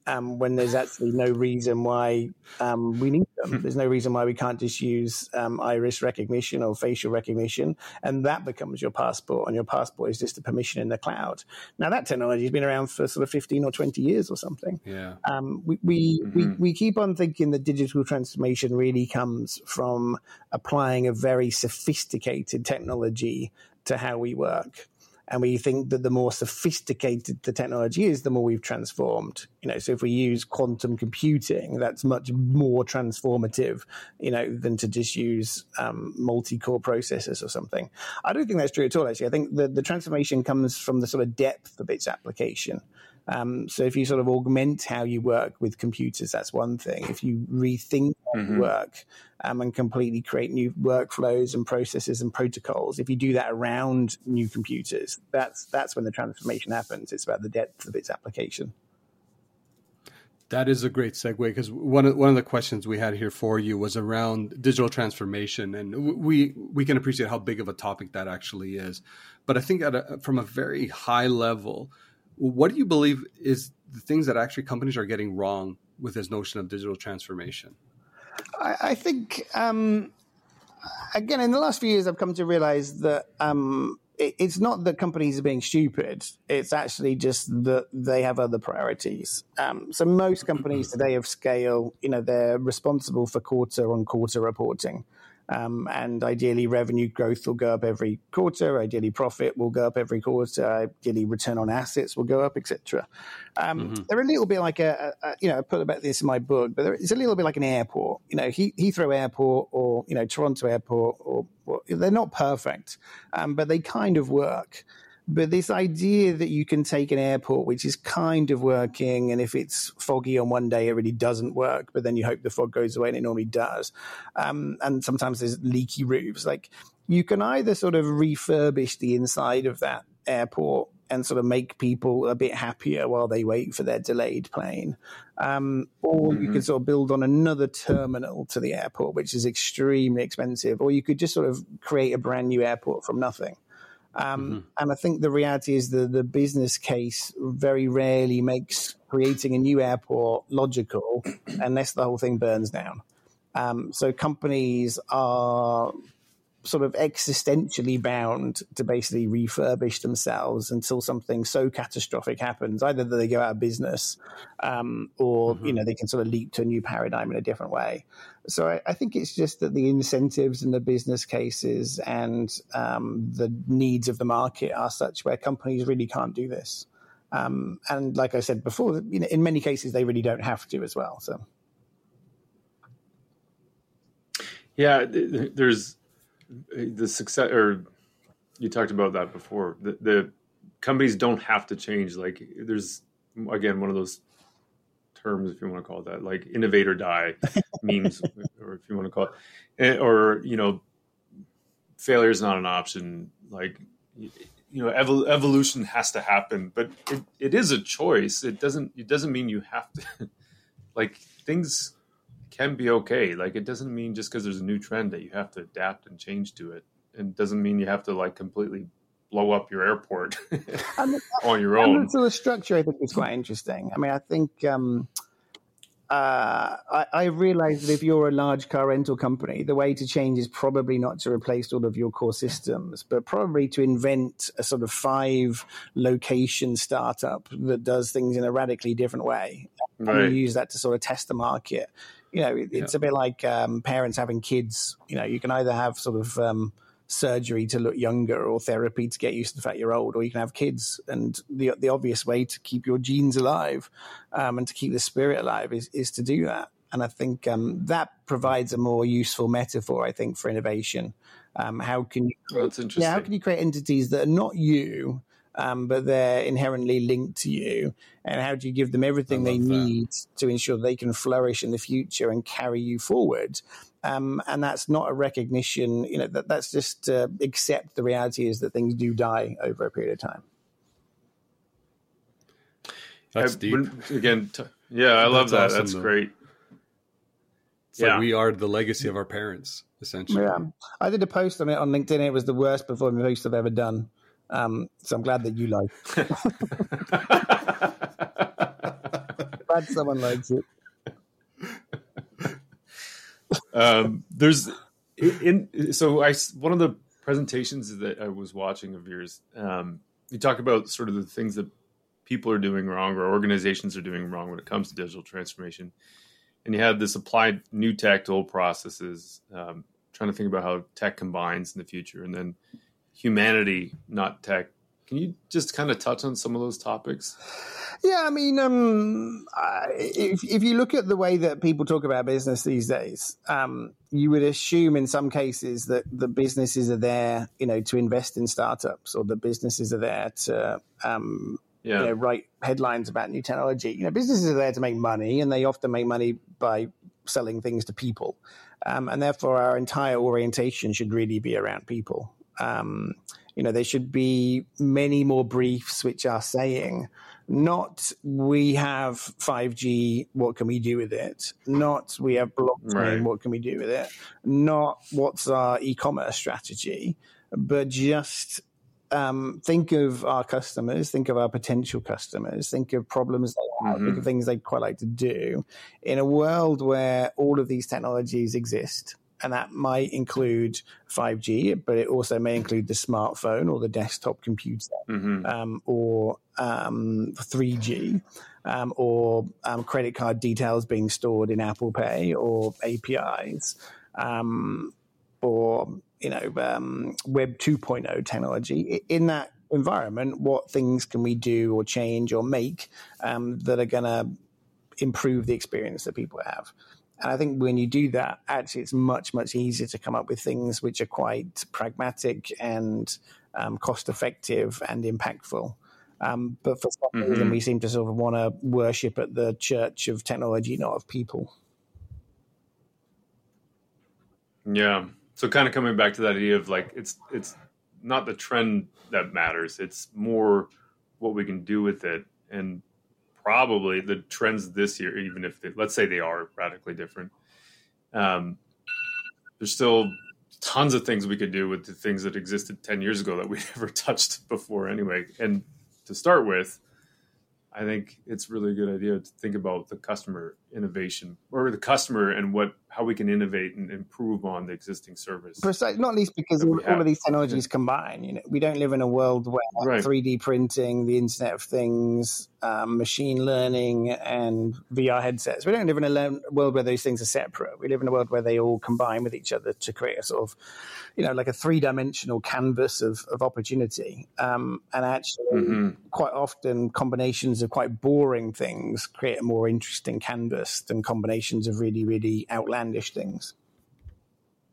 when there's actually no reason why we need them. There's no reason why we can't just use iris recognition or facial recognition, and that becomes your passport, and your passport is just a permission in the cloud. Now, that technology has been around for sort of 15 or 20 years or something. Yeah. We keep on thinking that digital transformation really comes from applying a very sophisticated technology to how we work. And we think that the more sophisticated the technology is, the more we've transformed. You know, so if we use quantum computing, that's much more transformative, you know, than to just use multi-core processors or something. I don't think that's true at all, actually. I think the transformation comes from the sort of depth of its application. So if you sort of augment how you work with computers, that's one thing. If you rethink how you work and completely create new workflows and processes and protocols, if you do that around new computers, that's when the transformation happens. It's about the depth of its application. That is a great segue, because one of the questions we had here for you was around digital transformation, and we can appreciate how big of a topic that actually is. But I think from a very high level, what do you believe is the things that actually companies are getting wrong with this notion of digital transformation? I think, again, in the last few years, I've come to realize that it's not that companies are being stupid. It's actually just that they have other priorities. So most companies today of scale, you know, they're responsible for quarter on quarter reporting. And ideally, revenue growth will go up every quarter. Ideally, profit will go up every quarter. Ideally, return on assets will go up, etc. They're a little bit like I put about this in my book, but it's a little bit like an airport. You know, Heathrow Airport or, you know, Toronto Airport, or they're not perfect, but they kind of work. But this idea that you can take an airport, which is kind of working, and if it's foggy on one day, it really doesn't work, but then you hope the fog goes away, and it normally does. And sometimes there's leaky roofs. Like, you can either sort of refurbish the inside of that airport and sort of make people a bit happier while they wait for their delayed plane. Or you could sort of build on another terminal to the airport, which is extremely expensive. Or you could just sort of create a brand new airport from nothing. And I think the reality is the business case very rarely makes creating a new airport logical unless the whole thing burns down. So companies are sort of existentially bound to basically refurbish themselves until something so catastrophic happens, either that they go out of business or, you know, they can sort of leap to a new paradigm in a different way. So I think it's just that the incentives and the business cases and the needs of the market are such where companies really can't do this. And like I said before, you know, in many cases, they really don't have to as well. So, yeah, there's the success, or you talked about that before. The companies don't have to change. Like, there's, again, one of those terms, if you want to call it that, like innovate or die memes, or if you want to call it, or, you know, failure is not an option. Like, you know, evolution has to happen, but it is a choice. It doesn't mean you have to, like, things can be okay. Like, it doesn't mean just because there's a new trend that you have to adapt and change to it. And doesn't mean you have to, like, completely blow up your airport on your own. And so the structure, I think, is quite interesting. I mean, I think I realize that if you're a large car rental company, the way to change is probably not to replace all of your core systems, but probably to invent a sort of 5-location startup that does things in a radically different way. Right. And you use that to sort of test the market. You know, it's a bit like parents having kids. You know, you can either have sort of surgery to look younger or therapy to get used to the fact you're old, or you can have kids. And the obvious way to keep your genes alive and to keep the spirit alive is to do that. And I think that provides a more useful metaphor, I think, for innovation. How can you create entities that are not you, but they're inherently linked to you? And how do you give them everything they need to ensure they can flourish in the future and carry you forward? And that's not a recognition, that's just accept the reality is that things do die over a period of time. That's deep. I love that. Awesome, that's great. Like we are the legacy of our parents, essentially. Yeah. I did a post on it on LinkedIn. It was the worst performing post I've ever done. So I'm glad that you like it. Glad someone likes it. One of the presentations that I was watching of yours, you talk about sort of the things that people are doing wrong or organizations are doing wrong when it comes to digital transformation. And you had this applied new tech to old processes, trying to think about how tech combines in the future, and then humanity, not tech. Can you just kind of touch on some of those topics? Yeah, I mean, if you look at the way that people talk about business these days, you would assume in some cases that the businesses are there, to invest in startups, or the businesses are there to write headlines about new technology. Businesses are there to make money, and they often make money by selling things to people. And therefore, our entire orientation should really be around people. There should be many more briefs which are saying, not we have 5G, what can we do with it? Not we have blockchain, what can we do with it? Not what's our e-commerce strategy, but just think of our customers, think of our potential customers, think of problems they have, think of things they'd quite like to do in a world where all of these technologies exist. And that might include 5G, but it also may include the smartphone or the desktop computer, or 3G, or credit card details being stored in Apple Pay or APIs, or Web 2.0 technology. In that environment, what things can we do or change or make that are going to improve the experience that people have? And I think when you do that, actually, it's much, much easier to come up with things which are quite pragmatic and cost-effective and impactful. But for some reason, we seem to sort of want to worship at the church of technology, not of people. Yeah. So kind of coming back to that idea of it's not the trend that matters. It's more what we can do with it. And probably the trends this year, even if let's say they are radically different, there's still tons of things we could do with the things that existed 10 years ago that we never touched before anyway. And to start with, I think it's really a good idea to think about the customer innovation, or the customer and how we can innovate and improve on the existing service. Precisely, not least because all of these technologies combine. We don't live in a world where 3D printing, the Internet of Things, machine learning, and VR headsets. We don't live in a world where those things are separate. We live in a world where they all combine with each other to create a sort of, like a three-dimensional canvas of opportunity. And actually, quite often, combinations of quite boring things create a more interesting canvas than combinations of really, really outlandish things.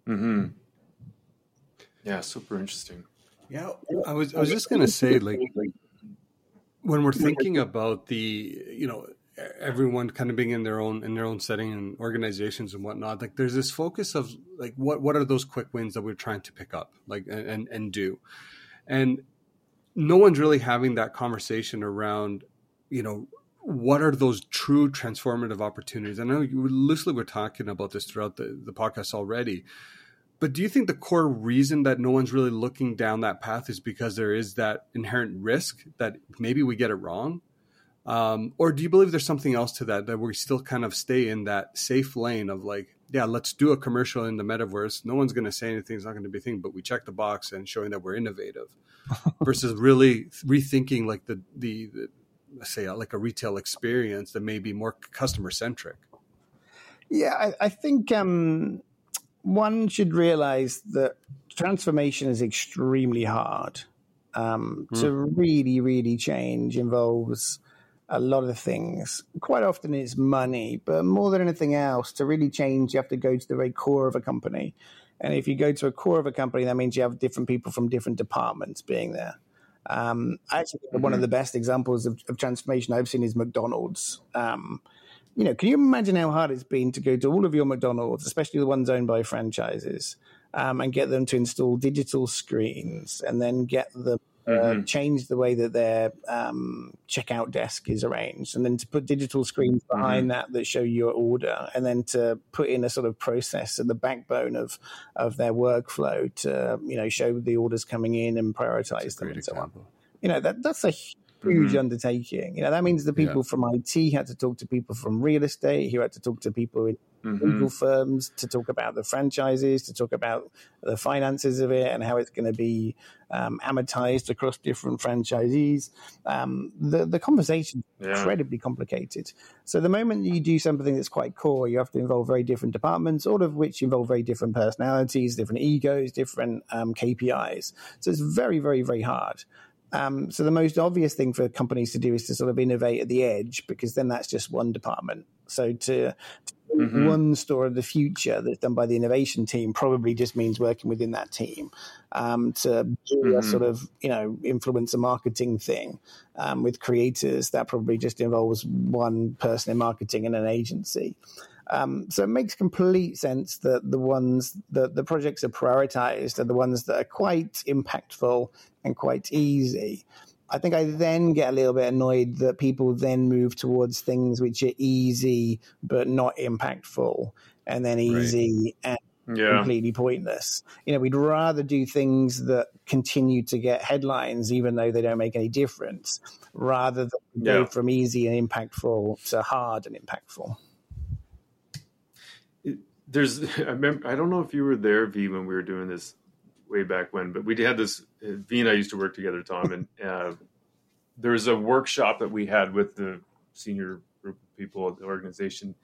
Yeah, super interesting. Yeah, I was just going to say, when we're thinking about the, everyone kind of being in their own setting and organizations and whatnot, there's this focus of what are those quick wins that we're trying to pick up, and do, and no one's really having that conversation around, what are those true transformative opportunities? I know you loosely were talking about this throughout the podcast already, but do you think the core reason that no one's really looking down that path is because there is that inherent risk that maybe we get it wrong? Or do you believe there's something else to that we still kind of stay in that safe lane of let's do a commercial in the metaverse. No one's going to say anything. It's not going to be a thing, but we check the box and showing that we're innovative versus really rethinking a retail experience that may be more customer centric. Yeah, I think one should realize that transformation is extremely hard. To really, really change involves a lot of things. Quite often it's money, but more than anything else, to really change, you have to go to the very core of a company. And if you go to a core of a company, that means you have different people from different departments being there. I actually think one of the best examples of transformation I've seen is McDonald's. You know, can you imagine how hard it's been to go to all of your McDonald's, especially the ones owned by franchises, and get them to install digital screens and then get them change the way that their checkout desk is arranged, and then to put digital screens behind that show your order, and then to put in a sort of process and the backbone of their workflow to, you know, show the orders coming in and prioritize them and so on. You know, that's a huge undertaking. You know, that means the people from IT had to talk to people from real estate, who had to talk to people in legal firms, to talk about the franchises, to talk about the finances of it and how it's going to be amortized across different franchisees. The conversation is incredibly complicated. So the moment you do something that's quite core, you have to involve very different departments, all of which involve very different personalities, different egos, different KPIs. So it's very, very, very hard. So the most obvious thing for companies to do is to sort of innovate at the edge, because then that's just one department. So to one store of the future that's done by the innovation team probably just means working within that team to do a sort of, you know, influencer marketing thing with creators. That probably just involves one person in marketing and an agency. So it makes complete sense that the ones that the projects are prioritized are the ones that are quite impactful and quite easy. I think I then get a little bit annoyed that people then move towards things which are easy but not impactful, and then easy and completely pointless. You know, we'd rather do things that continue to get headlines even though they don't make any difference, rather than go from easy and impactful to hard and impactful. I don't know if you were there, V, when we were doing this way back when, but we had this, V and I used to work together, Tom, and there was a workshop that we had with the senior group of people at the organization,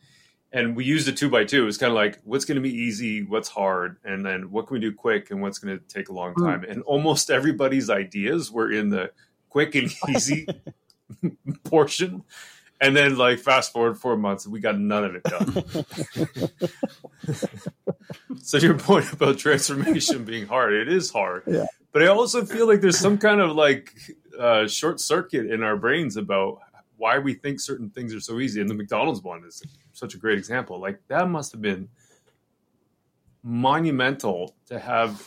and we used a 2x2. It was kind of like, what's going to be easy, what's hard, and then what can we do quick, and what's going to take a long time. And almost everybody's ideas were in the quick and easy portion. And then, like, fast forward 4 months, we got none of it done. So your point about transformation being hard, it is hard. Yeah. But I also feel like there's some kind of, like, short circuit in our brains about why we think certain things are so easy. And the McDonald's one is such a great example. Like, that must have been monumental to have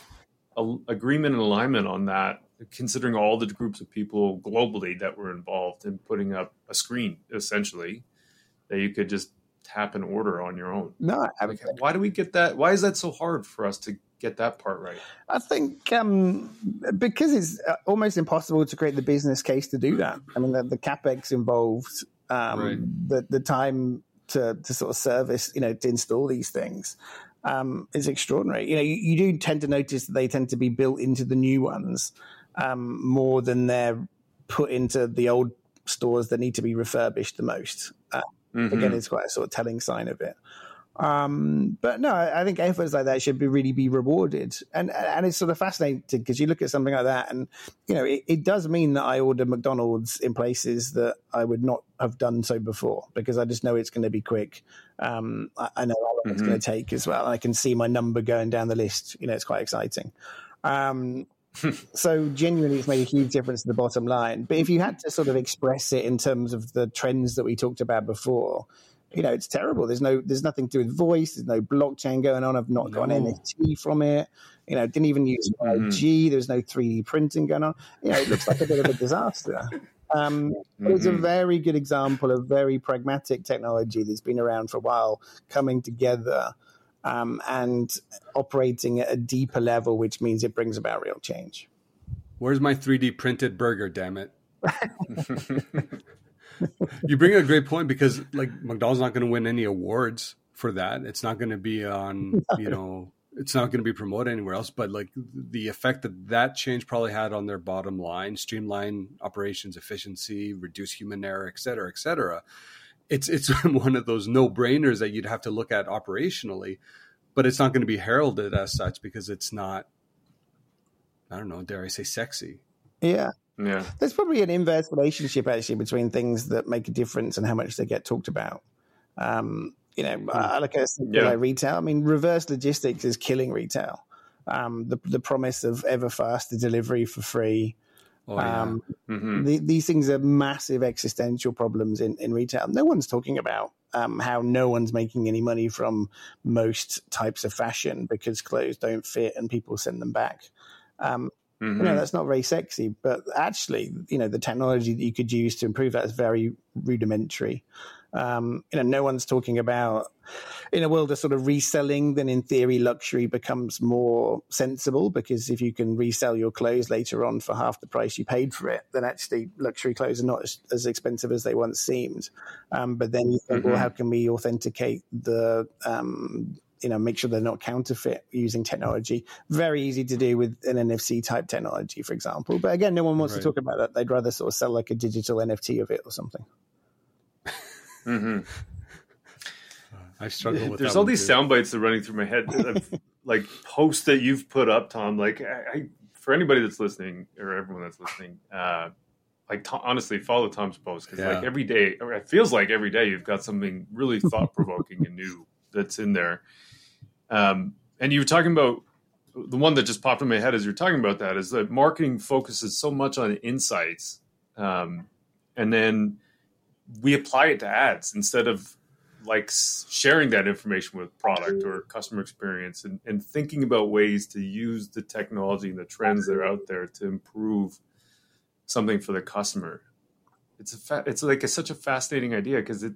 agreement and alignment on that, considering all the groups of people globally that were involved in putting up a screen, essentially, that you could just tap and order on your own. No, like, why do we get that? Why is that so hard for us to get that part right? I think because it's almost impossible to create the business case to do that. I mean, the CapEx involved, the time to sort of service, you know, to install these things. Is extraordinary. You know, you do tend to notice that they tend to be built into the new ones more than they're put into the old stores that need to be refurbished the most. Again, it's quite a sort of telling sign of it. But no, I think efforts like that should really be rewarded. And it's sort of fascinating because you look at something like that and, you know, it does mean that I order McDonald's in places that I would not have done so before, because I just know it's going to be quick. I know how long it's going to take as well. And I can see my number going down the list. You know, it's quite exciting. So genuinely, it's made a huge difference to the bottom line. But if you had to sort of express it in terms of the trends that we talked about before, you know, it's terrible. There's nothing to do with voice. There's no blockchain going on. I've not got an NFT from it. You know, didn't even use 5G. There's no 3D printing going on. You know, it looks like a bit of a disaster. But it's a very good example of very pragmatic technology that's been around for a while coming together and operating at a deeper level, which means it brings about real change. Where's my 3D printed burger, damn it? You bring a great point, because like McDonald's not going to win any awards for that. It's not going to be on, you know, it's not going to be promoted anywhere else. But like the effect that that change probably had on their bottom line, streamline operations, efficiency, reduce human error, et cetera, et cetera. It's one of those no-brainers that you'd have to look at operationally, but it's not going to be heralded as such because it's not, I don't know, dare I say sexy. Yeah. Yeah. There's probably an inverse relationship actually between things that make a difference and how much they get talked about. You know, I look at retail. I mean, reverse logistics is killing retail. The promise of ever faster delivery for free. These things are massive existential problems in retail. No one's talking about how no one's making any money from most types of fashion because clothes don't fit and people send them back. You know, that's not very sexy, but actually, you know, the technology that you could use to improve that is very rudimentary. You know, no one's talking about, in a world of sort of reselling, then in theory, luxury becomes more sensible, because if you can resell your clothes later on for half the price you paid for it, then actually luxury clothes are not as expensive as they once seemed. But then you think, well, how can we authenticate the, you know, make sure they're not counterfeit using technology? Very easy to do with an NFC type technology, for example. But again, no one wants to talk about that. They'd rather sort of sell like a digital NFT of it or something. I've struggled with. There's all these sound bites that are running through my head, like posts that you've put up, Tom. Like, I, for anybody that's listening or everyone that's listening, like honestly, follow Tom's posts, because like every day, or it feels like every day, you've got something really thought provoking and new that's in there. And you were talking about the one that just popped in my head as you're talking about that is that marketing focuses so much on insights, and then we apply it to ads instead of like sharing that information with product or customer experience, and thinking about ways to use the technology and the trends that are out there to improve something for the customer. It's a it's such a fascinating idea, because it,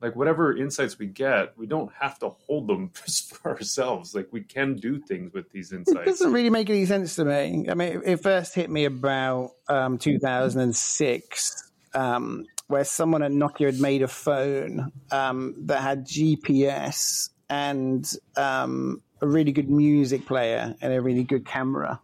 like, whatever insights we get, we don't have to hold them for ourselves. Like, we can do things with these insights. It doesn't really make any sense to me. I mean, it first hit me about 2006, where someone at Nokia had made a phone that had GPS and a really good music player and a really good camera.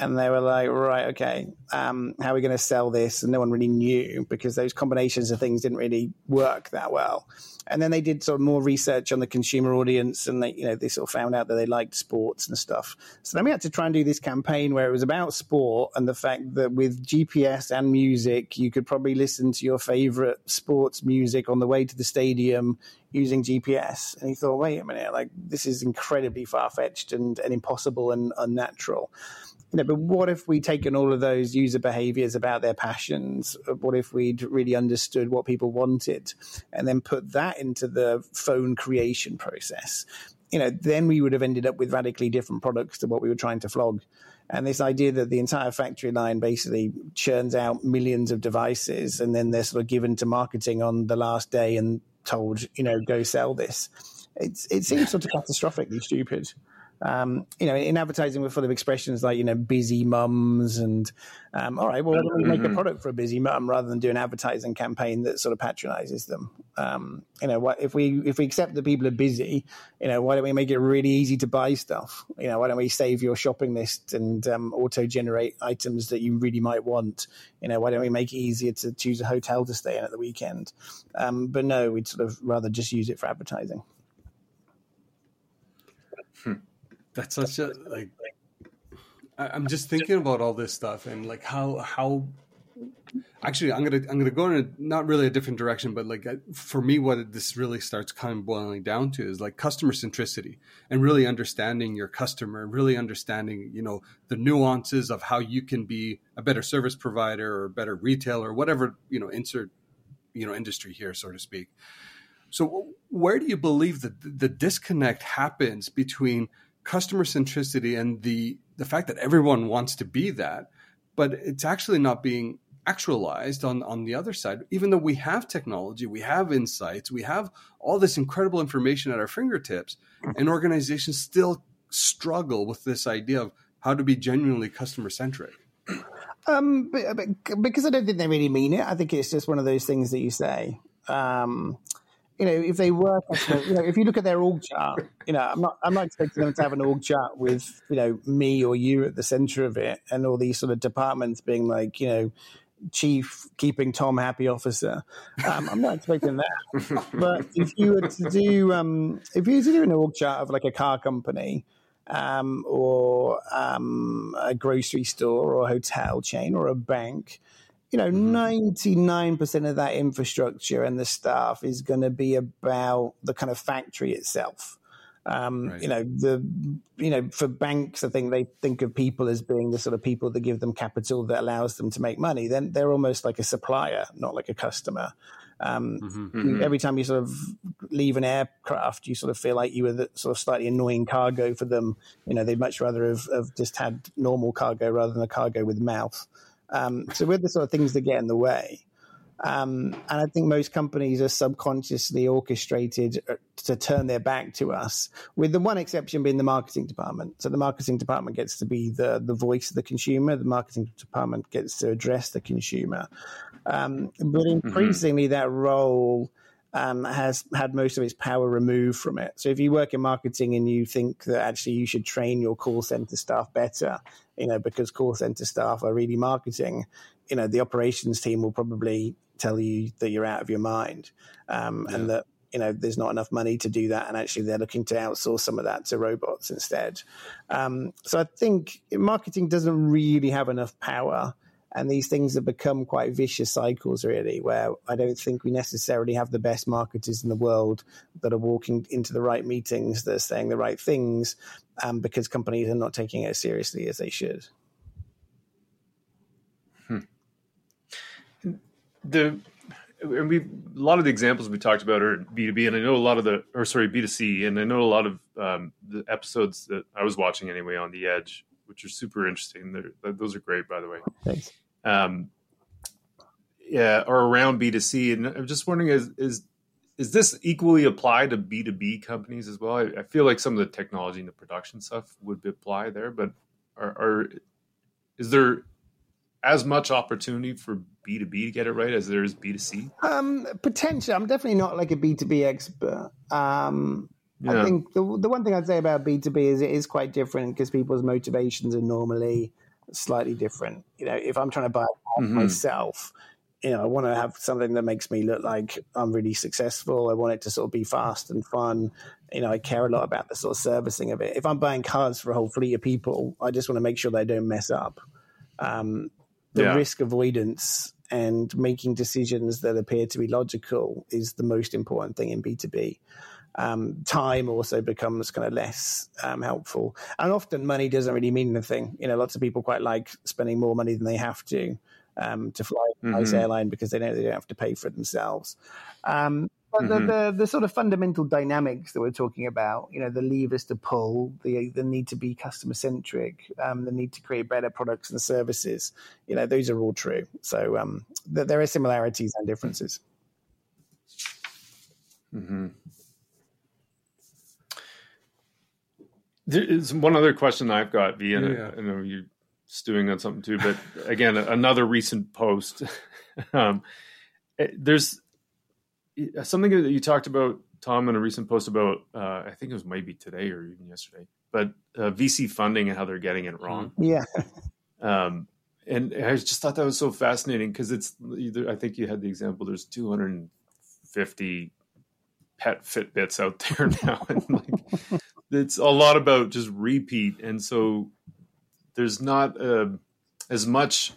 And they were like, right, okay, how are we going to sell this? And no one really knew, because those combinations of things didn't really work that well. And then they did sort of more research on the consumer audience, and they, you know, they sort of found out that they liked sports and stuff. So then we had to try and do this campaign where it was about sport and the fact that with GPS and music, you could probably listen to your favorite sports music on the way to the stadium using GPS. And he thought, wait a minute, like, this is incredibly far-fetched and impossible and unnatural. You know, but what if we'd taken all of those user behaviors about their passions? What if we'd really understood what people wanted and then put that into the phone creation process? You know, then we would have ended up with radically different products to what we were trying to flog. And this idea that the entire factory line basically churns out millions of devices and then they're sort of given to marketing on the last day and told, you know, go sell this. It seems sort of catastrophically stupid. You know, in advertising, we're full of expressions like, you know, busy mums and, all right, well, why don't we make a product for a busy mum rather than do an advertising campaign that sort of patronizes them? You know, if we accept that people are busy, you know, why don't we make it really easy to buy stuff? You know, why don't we save your shopping list and auto-generate items that you really might want? You know, why don't we make it easier to choose a hotel to stay in at the weekend? But no, we'd sort of rather just use it for advertising. That's such a, like, I'm just thinking about all this stuff and like how actually I'm gonna go in a, not really a different direction, but like for me, what this really starts kind of boiling down to is like customer centricity and really understanding your customer, really understanding, you know, the nuances of how you can be a better service provider or a better retailer, whatever, you know, insert, you know, industry here, so to speak. So where do you believe that the disconnect happens between customer centricity and the fact that everyone wants to be that, but it's actually not being actualized on the other side, even though we have technology, we have insights, we have all this incredible information at our fingertips, and organizations still struggle with this idea of how to be genuinely customer centric? But because I don't think they really mean it. I think it's just one of those things that you say. You know, if they were, you know, if you look at their org chart, you know, I'm not expecting them to have an org chart with, you know, me or you at the center of it and all these sort of departments being like, you know, chief keeping Tom happy officer. I'm not expecting that. But if you were to do an org chart of like a car company, or a grocery store or a hotel chain or a bank, you know, 99% of that infrastructure and the staff is going to be about the kind of factory itself. Right. For banks, I think they think of people as being the sort of people that give them capital that allows them to make money. Then they're almost like a supplier, not like a customer. Every time you sort of leave an aircraft, you sort of feel like you were the sort of slightly annoying cargo for them. You know, they'd much rather have just had normal cargo rather than a cargo with mouth. So we're the sort of things that get in the way. And I think most companies are subconsciously orchestrated to turn their back to us, with the one exception being the marketing department. So the marketing department gets to be the voice of the consumer. The marketing department gets to address the consumer. But increasingly that role has had most of its power removed from it. So if you work in marketing and you think that actually you should train your call center staff better, you know, because call center staff are really marketing, you know, the operations team will probably tell you that you're out of your mind and that, you know, there's not enough money to do that. And actually they're looking to outsource some of that to robots instead. So I think marketing doesn't really have enough power. And these things have become quite vicious cycles, really, where I don't think we necessarily have the best marketers in the world that are walking into the right meetings, that are saying the right things, because companies are not taking it as seriously as they should. A lot of the examples we talked about are B2B, and I know B2C, and I know a lot of the episodes that I was watching anyway on The Edge, which are super interesting. Those are great, by the way. Thanks. Or around B2C, and I'm just wondering, is this equally applied to B2B companies as well? I feel like some of the technology and the production stuff would apply there, but is there as much opportunity for B2B to get it right as there is B2C? Potentially. I'm definitely not like a B2B expert. I think the one thing I'd say about B2B is it is quite different because people's motivations are normally slightly different. You know, if I'm trying to buy a car myself, you know, I want to have something that makes me look like I'm really successful. I want it to sort of be fast and fun. You know, I care a lot about the sort of servicing of it. If I'm buying cars for a whole fleet of people, I just want to make sure they don't mess up. The risk avoidance and making decisions that appear to be logical is the most important thing in B2B. Time also becomes kind of less helpful. And often money doesn't really mean anything. You know, lots of people quite like spending more money than they have to fly a nice airline because they know they don't have to pay for it themselves. But the sort of fundamental dynamics that we're talking about, you know, the levers to pull, the need to be customer-centric, the need to create better products and services, you know, those are all true. So there are similarities and differences. There's one other question I've got, V, and I know you're stewing on something too, but again, another recent post. There's something that you talked about, Tom, in a recent post about, I think it was maybe today or even yesterday, but VC funding and how they're getting it wrong. And I just thought that was so fascinating because I think you had the example, there's 250 pet Fitbits out there now. And like, it's a lot about just repeat. And so there's not as much,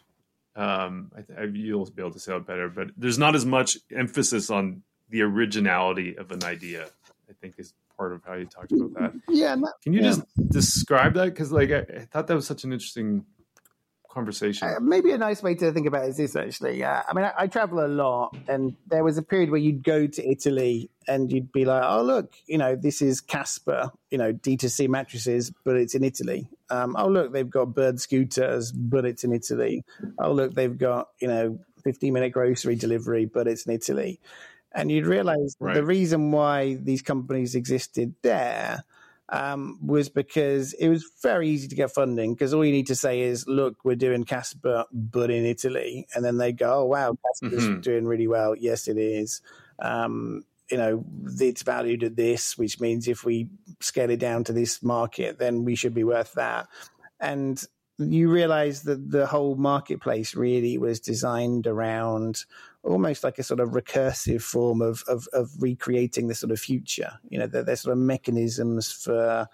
you'll be able to say it better, but there's not as much emphasis on the originality of an idea, I think is part of how you talked about that. Can you just describe that? Because like, I thought that was such an interesting conversation. Maybe a nice way to think about it is this, actually. I mean, I travel a lot, and there was a period where you'd go to Italy and you'd be like, oh, look, you know, this is Casper, you know, D2C mattresses, but it's in Italy. Oh, look, they've got Bird scooters, but it's in Italy. Oh, look, they've got, you know, 15-minute grocery delivery, but it's in Italy. And you'd realize the reason why these companies existed there was because it was very easy to get funding because all you need to say is, look, we're doing Casper, but in Italy. And then they go, oh, wow, Casper's doing really well. Yes, it is. You know, it's valued at this, which means if we scale it down to this market, then we should be worth that. And you realize that the whole marketplace really was designed around almost like a sort of recursive form of recreating the sort of future. You know, there's sort of mechanisms for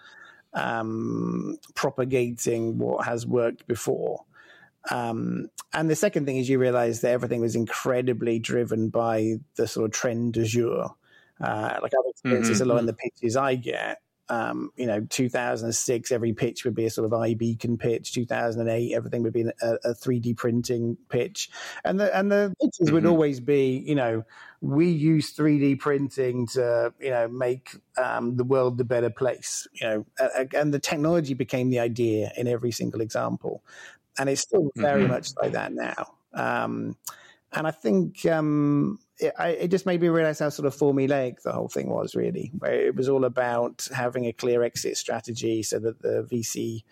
propagating what has worked before. And the second thing is you realize that everything was incredibly driven by the sort of trend du jour. Like I've experienced this a lot in the pitches I get. 2006, every pitch would be a sort of iBeacon pitch. 2008, everything would be a 3D printing pitch. And the pitches would always be, we use 3D printing to, make the world a better place, and the technology became the idea in every single example. And it's still very much like that now. And I think it just made me realize how sort of formulaic the whole thing was, really, where it was all about having a clear exit strategy so that the VC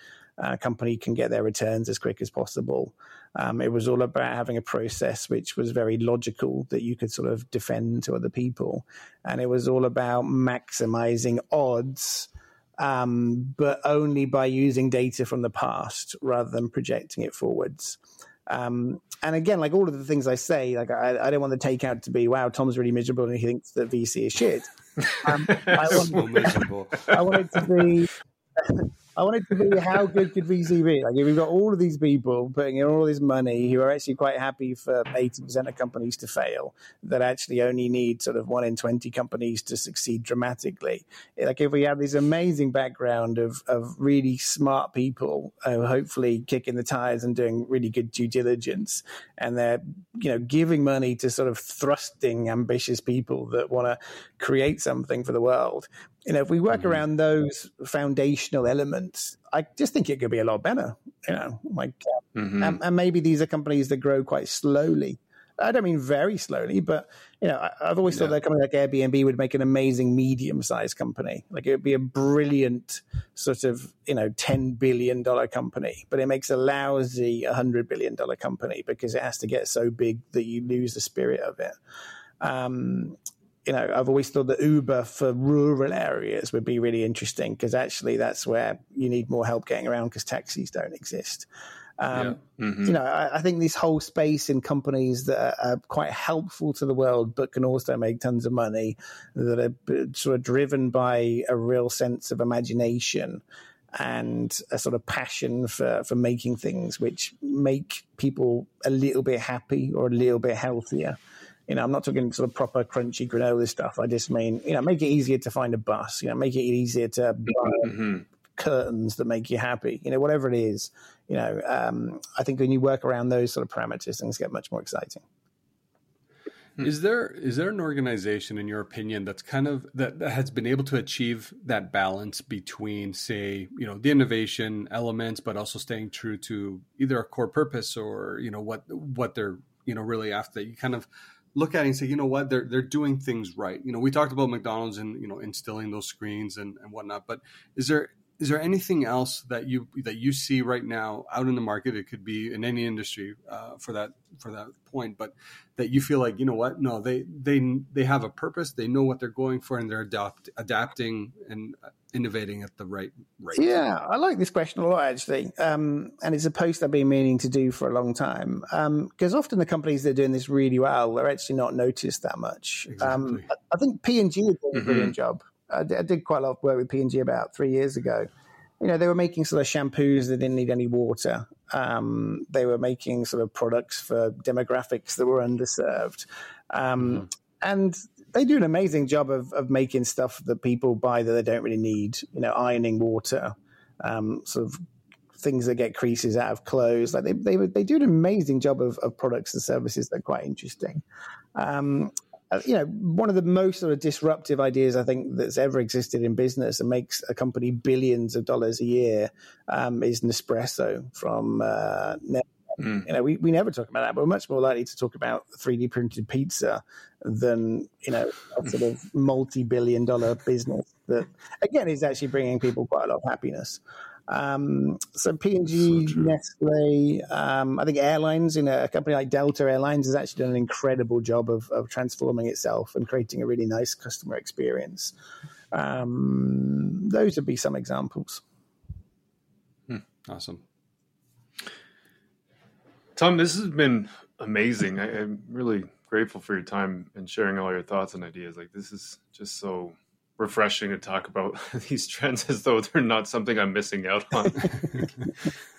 company can get their returns as quick as possible. It was all about having a process which was very logical that you could sort of defend to other people. And it was all about maximizing odds, but only by using data from the past rather than projecting it forwards. And again, like all of the things I say, like I don't want the takeout to be, wow, Tom's really miserable and he thinks that VC is shit. I wanted to be how good could VC be? Like we've got all of these people putting in all this money who are actually quite happy for 80% of companies to fail, that actually only need sort of 1 in 20 companies to succeed dramatically. Like if we have this amazing background of really smart people hopefully kicking the tires and doing really good due diligence, and they're giving money to sort of thrusting ambitious people that want to create something for the world. If we work around those foundational elements, I just think it could be a lot better, and maybe these are companies that grow quite slowly. I don't mean very slowly, but, I've always thought that a company like Airbnb would make an amazing medium-sized company. Like it would be a brilliant sort of, $10 billion company, but it makes a lousy $100 billion company because it has to get so big that you lose the spirit of it. I've always thought that Uber for rural areas would be really interesting because actually that's where you need more help getting around because taxis don't exist. I think this whole space in companies that are quite helpful to the world but can also make tons of money, that are sort of driven by a real sense of imagination and a sort of passion for making things which make people a little bit happy or a little bit healthier. I'm not talking sort of proper crunchy granola stuff. I just mean, make it easier to find a bus, make it easier to buy curtains that make you happy, whatever it is, I think when you work around those sort of parameters, things get much more exciting. Is there an organization, in your opinion, that's kind of that has been able to achieve that balance between, say, the innovation elements, but also staying true to either a core purpose or, what they're, really after? You kind of look at it and say, they're doing things right. We talked about McDonald's and, instilling those screens and whatnot, but is there anything else that you see right now out in the market? It could be in any industry for that point, but that you feel like, no, they have a purpose. They know what they're going for, and they're adapting and innovating at the right rate. Yeah, I like this question a lot, actually. And it's a post I've been meaning to do for a long time, because often the companies that are doing this really well are actually not noticed that much. Exactly. I think P&G is doing a brilliant job. I did quite a lot of work with P&G about 3 years ago. They were making sort of shampoos that didn't need any water. They were making sort of products for demographics that were underserved. And they do an amazing job of making stuff that people buy that they don't really need, ironing water, sort of things that get creases out of clothes. Like they do an amazing job of products and services that are quite interesting. One of the most sort of disruptive ideas I think that's ever existed in business and makes a company billions of dollars a year is Nespresso from Nestle. We never talk about that, but we're much more likely to talk about 3D printed pizza than, a sort of multi-billion dollar business that, again, is actually bringing people quite a lot of happiness. So P&G, so Nestle, I think airlines, a company like Delta Airlines has actually done an incredible job of transforming itself and creating a really nice customer experience. Those would be some examples. Awesome. Tom, this has been amazing. I'm really grateful for your time and sharing all your thoughts and ideas. Like, this is just so refreshing to talk about these trends as though they're not something I'm missing out on.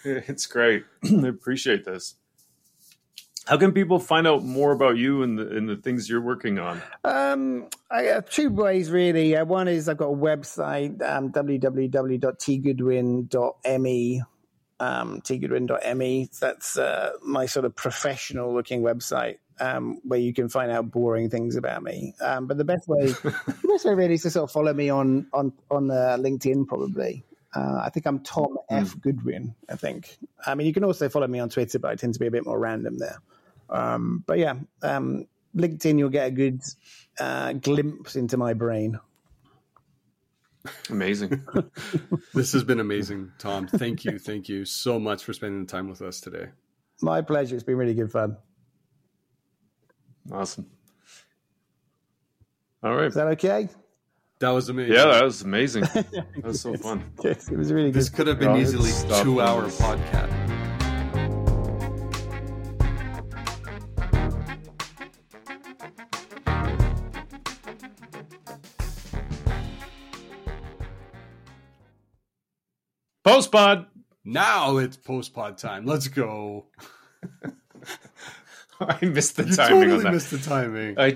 It's great. I appreciate this. How can people find out more about you and the things you're working on? I have two ways, really. One is I've got a website, www.tgoodwin.me. tgoodwin.me. That's my sort of professional-looking website where you can find out boring things about me. But the best way, really, is to sort of follow me on LinkedIn, probably. I think I'm Tom F. Goodwin, I think. I mean, you can also follow me on Twitter, but I tend to be a bit more random there. But yeah, LinkedIn, you'll get a good glimpse into my brain. Amazing. This has been amazing, Tom. Thank you. Thank you so much for spending the time with us today. My pleasure. It's been really good fun. Awesome. All right. Is that okay? That was amazing. Yeah, that was amazing. That was so fun. Yes, it was really good. This could have been easily a 2-hour podcast. Postpod. Now it's postpod time. Let's go. I missed the timing. Totally on that. Missed the timing. I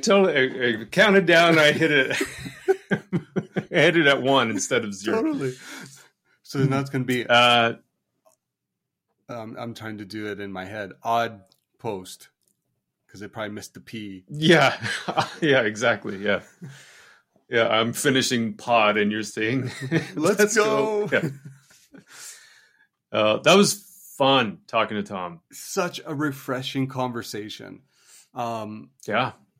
counted down. I hit it. I hit it at 1 instead of 0. Totally. So now it's going to be. I'm trying to do it in my head. Odd post, because they probably missed the P. Yeah. Yeah. Exactly. Yeah. Yeah. I'm finishing pod, and you're saying, "Let's go." Yeah. That was fun talking to Tom. Such a refreshing conversation. Yeah.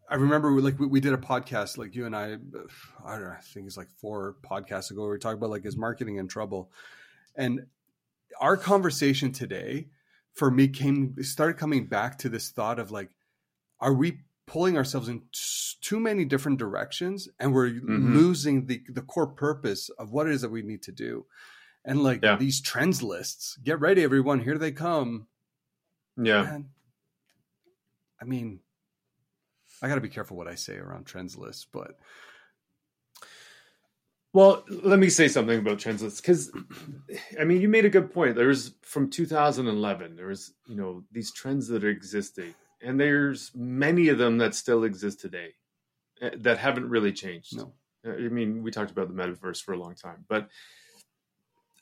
I remember we did a podcast, like you and I don't know, I think it's like 4 podcasts ago. We were talking about like, is marketing in trouble? And our conversation today for me started coming back to this thought of like, are we pulling ourselves in too many different directions? And we're losing the core purpose of what it is that we need to do. And like these trends lists, get ready, everyone. Here they come. Yeah. Man, I mean, I got to be careful what I say around trends lists, but. Well, let me say something about trends lists. Cause I mean, you made a good point. There's from 2011, there was, you know, these trends that are existing, and there's many of them that still exist today that haven't really changed. No. I mean, we talked about the metaverse for a long time, but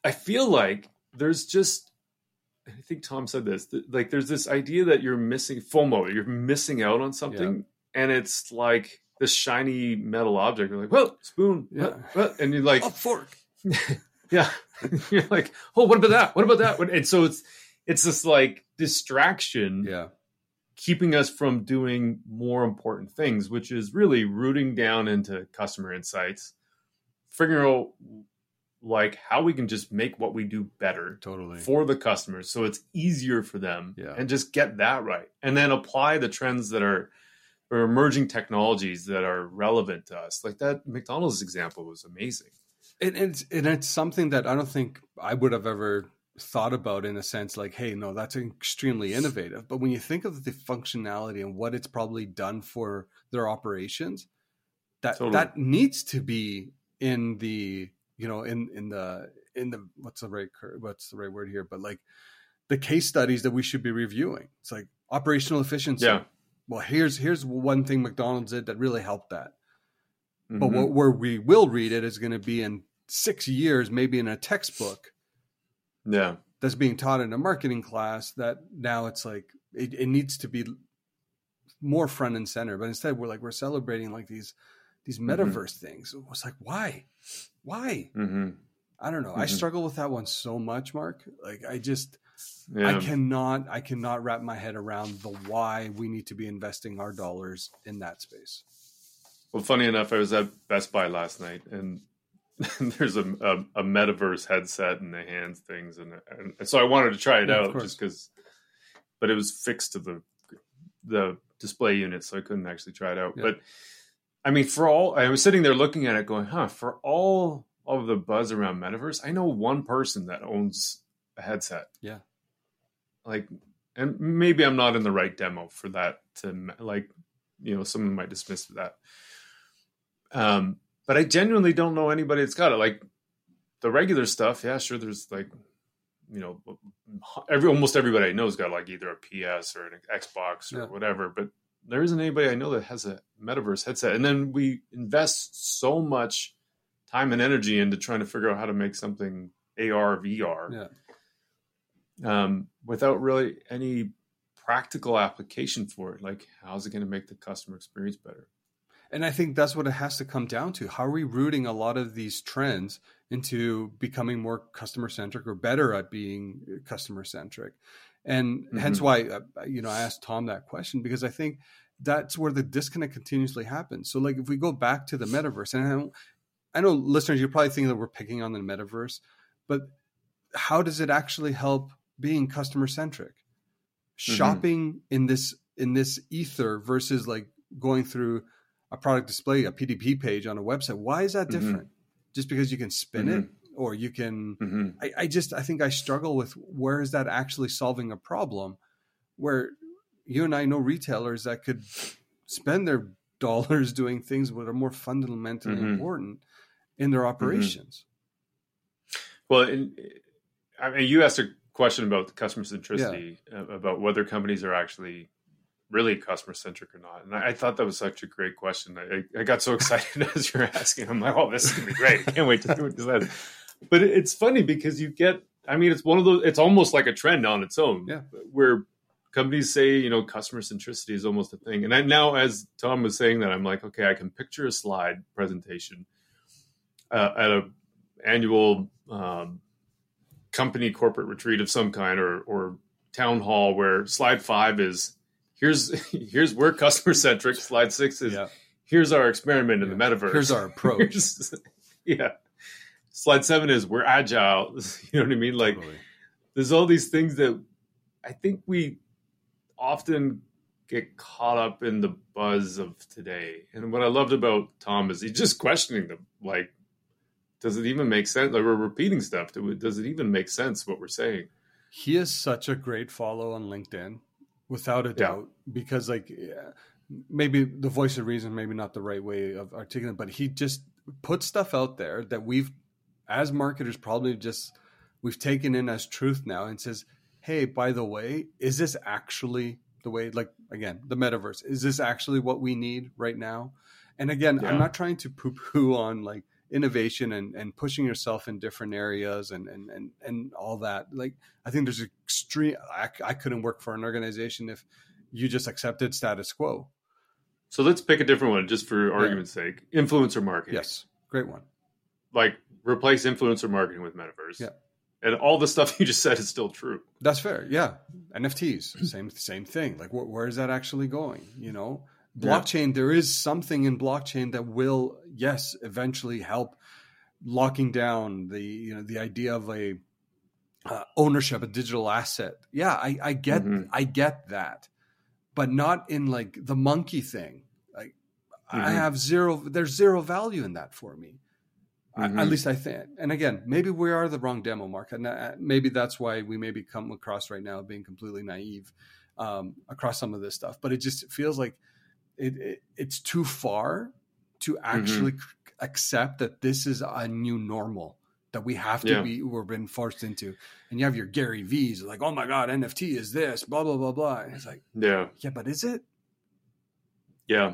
I feel like there's just, I think Tom said this, like there's this idea that you're missing FOMO, you're missing out on something. Yeah. And it's like this shiny metal object. You're like, well, spoon. Yeah. What? And you're like, a fork. Yeah. You're like, oh, what about that? What about that? And so it's this like distraction keeping us from doing more important things, which is really rooting down into customer insights, figuring out like how we can just make what we do better for the customers. So it's easier for them and just get that right. And then apply the trends that are or emerging technologies that are relevant to us. Like that McDonald's example was amazing. And it's something that I don't think I would have ever thought about in a sense like, hey, no, that's extremely innovative. But when you think of the functionality and what it's probably done for their operations, that needs to be in the, you know, in the what's the right word here, but like the case studies that we should be reviewing. It's like operational efficiency. Yeah. Well, here's one thing McDonald's did that really helped that. Mm-hmm. But where we will read it is going to be in 6 years, maybe in a textbook. Yeah. That's being taught in a marketing class that now it's like, it needs to be more front and center. But instead we're celebrating like these metaverse things. It was like, why? Mm-hmm. I don't know. Mm-hmm. I struggle with that one so much, Mark. Like I just, I cannot wrap my head around the why we need to be investing our dollars in that space. Well, funny enough, I was at Best Buy last night and there's a metaverse headset and the hands things. And so I wanted to try it out just because, but it was fixed to the display unit. So I couldn't actually try it out. Yeah. But I mean, I was sitting there looking at it going, for all of the buzz around metaverse, I know one person that owns a headset. Yeah. Like, and maybe I'm not in the right demo for that to like, you know, someone might dismiss that. But I genuinely don't know anybody that's got it. Like the regular stuff, yeah, sure. There's like, you know, almost everybody I know has got like either a PS or an Xbox or whatever. But there isn't anybody I know that has a metaverse headset. And then we invest so much time and energy into trying to figure out how to make something AR, VR, without really any practical application for it. Like, how's it going to make the customer experience better? And I think that's what it has to come down to. How are we rooting a lot of these trends into becoming more customer-centric or better at being customer-centric? And hence why, you know, I asked Tom that question, because I think that's where the disconnect continuously happens. So like if we go back to the metaverse, and I know listeners, you're probably thinking that we're picking on the metaverse, but how does it actually help being customer-centric? Shopping in this ether versus like going through a product display, a PDP page on a website. Why is that different? Just because you can spin it or you can, I think I struggle with where is that actually solving a problem where you and I know retailers that could spend their dollars doing things that are more fundamentally important in their operations. Well, I mean, you asked a question about the customer centricity, about whether companies are actually really customer centric or not. And I thought that was such a great question. I got so excited as you're asking. I'm like, oh, this is going to be great. I can't wait to do what this is. But it's funny because you get, I mean, it's one of those, it's almost like a trend on its own where companies say, you know, customer centricity is almost a thing. And I, now as Tom was saying that, I'm like, okay, I can picture a slide presentation at an annual company corporate retreat of some kind or town hall where slide 5 is, Here's we're customer centric. Slide 6 is here's our experiment in the metaverse. Here's our approach. Slide 7 is we're agile. You know what I mean? Like there's all these things that I think we often get caught up in the buzz of today. And what I loved about Tom is he's just questioning them. Like, does it even make sense? Like we're repeating stuff. Does it even make sense what we're saying? He is such a great follow on LinkedIn. Without a doubt, because like maybe the voice of reason, maybe not the right way of articulating, but he just puts stuff out there that we've, as marketers, probably just we've taken in as truth now and says, hey, by the way, is this actually the way, like, again, the metaverse, is this actually what we need right now? And again, I'm not trying to poo-poo on like innovation and pushing yourself in different areas and all that. Like, I think there's extreme, I couldn't work for an organization if you just accepted status quo. So let's pick a different one just for argument's sake. Influencer marketing. Yes. Great one. Like replace influencer marketing with metaverse. Yeah. And all the stuff you just said is still true. That's fair. Yeah. NFTs, same thing. Like where is that actually going? You know, blockchain, there is something in blockchain that will, yes, eventually help locking down the, you know, the idea of a ownership, a digital asset. Yeah, I get that, but not in like the monkey thing. Like I have there's zero value in that for me. At least I think. And again, maybe we are the wrong demo market. And maybe that's why we maybe come across right now being completely naive across some of this stuff, but it just feels like it's too far to actually accept that this is a new normal that we have to be, we're been forced into. And you have your Gary V's like, oh my God, NFT is this, blah, blah, blah, blah. And it's like, yeah, but is it? Yeah.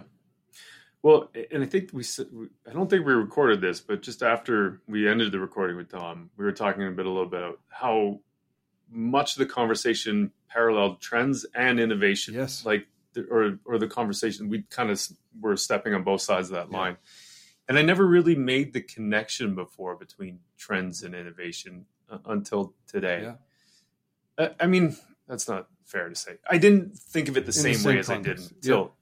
Well, and I think I don't think we recorded this, but just after we ended the recording with Tom, we were talking a little bit about how much of the conversation paralleled trends and innovation. Yes. Like, or the conversation, we kind of were stepping on both sides of that line. And I never really made the connection before between trends and innovation until today. I mean, that's not fair to say. I didn't think of it the same way as context. I did until,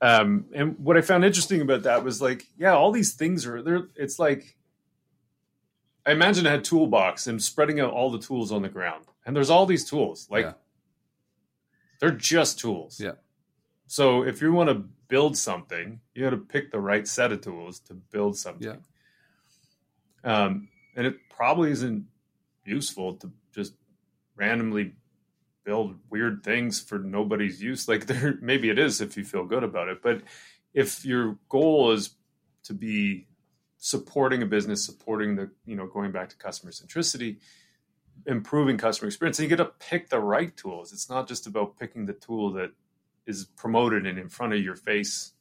and what I found interesting about that was like, all these things are there. It's like, I imagine I had toolbox and spreading out all the tools on the ground. And there's all these tools, like, they're just tools. Yeah. So if you want to build something, you got to pick the right set of tools to build something. Yeah. And it probably isn't useful to just randomly build weird things for nobody's use. Like maybe it is if you feel good about it, but if your goal is to be supporting a business, supporting the, you know, going back to customer centricity, improving customer experience. So you get to pick the right tools. It's not just about picking the tool that is promoted and in front of your face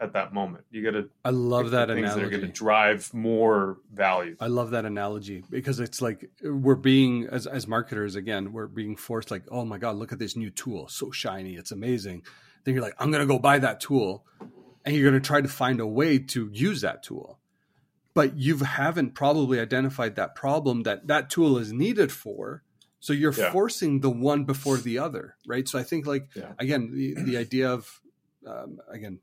at that moment. You got to, I love that analogy. They're going to drive more value. I love that analogy because it's like we're being, as marketers, again, we're being forced like, oh my God, look at this new tool. So shiny. It's amazing. Then you're like, I'm going to go buy that tool. And you're going to try to find a way to use that tool. But you haven't probably identified that problem that tool is needed for. So you're forcing the one before the other, right? So I think like, again, the idea of, again,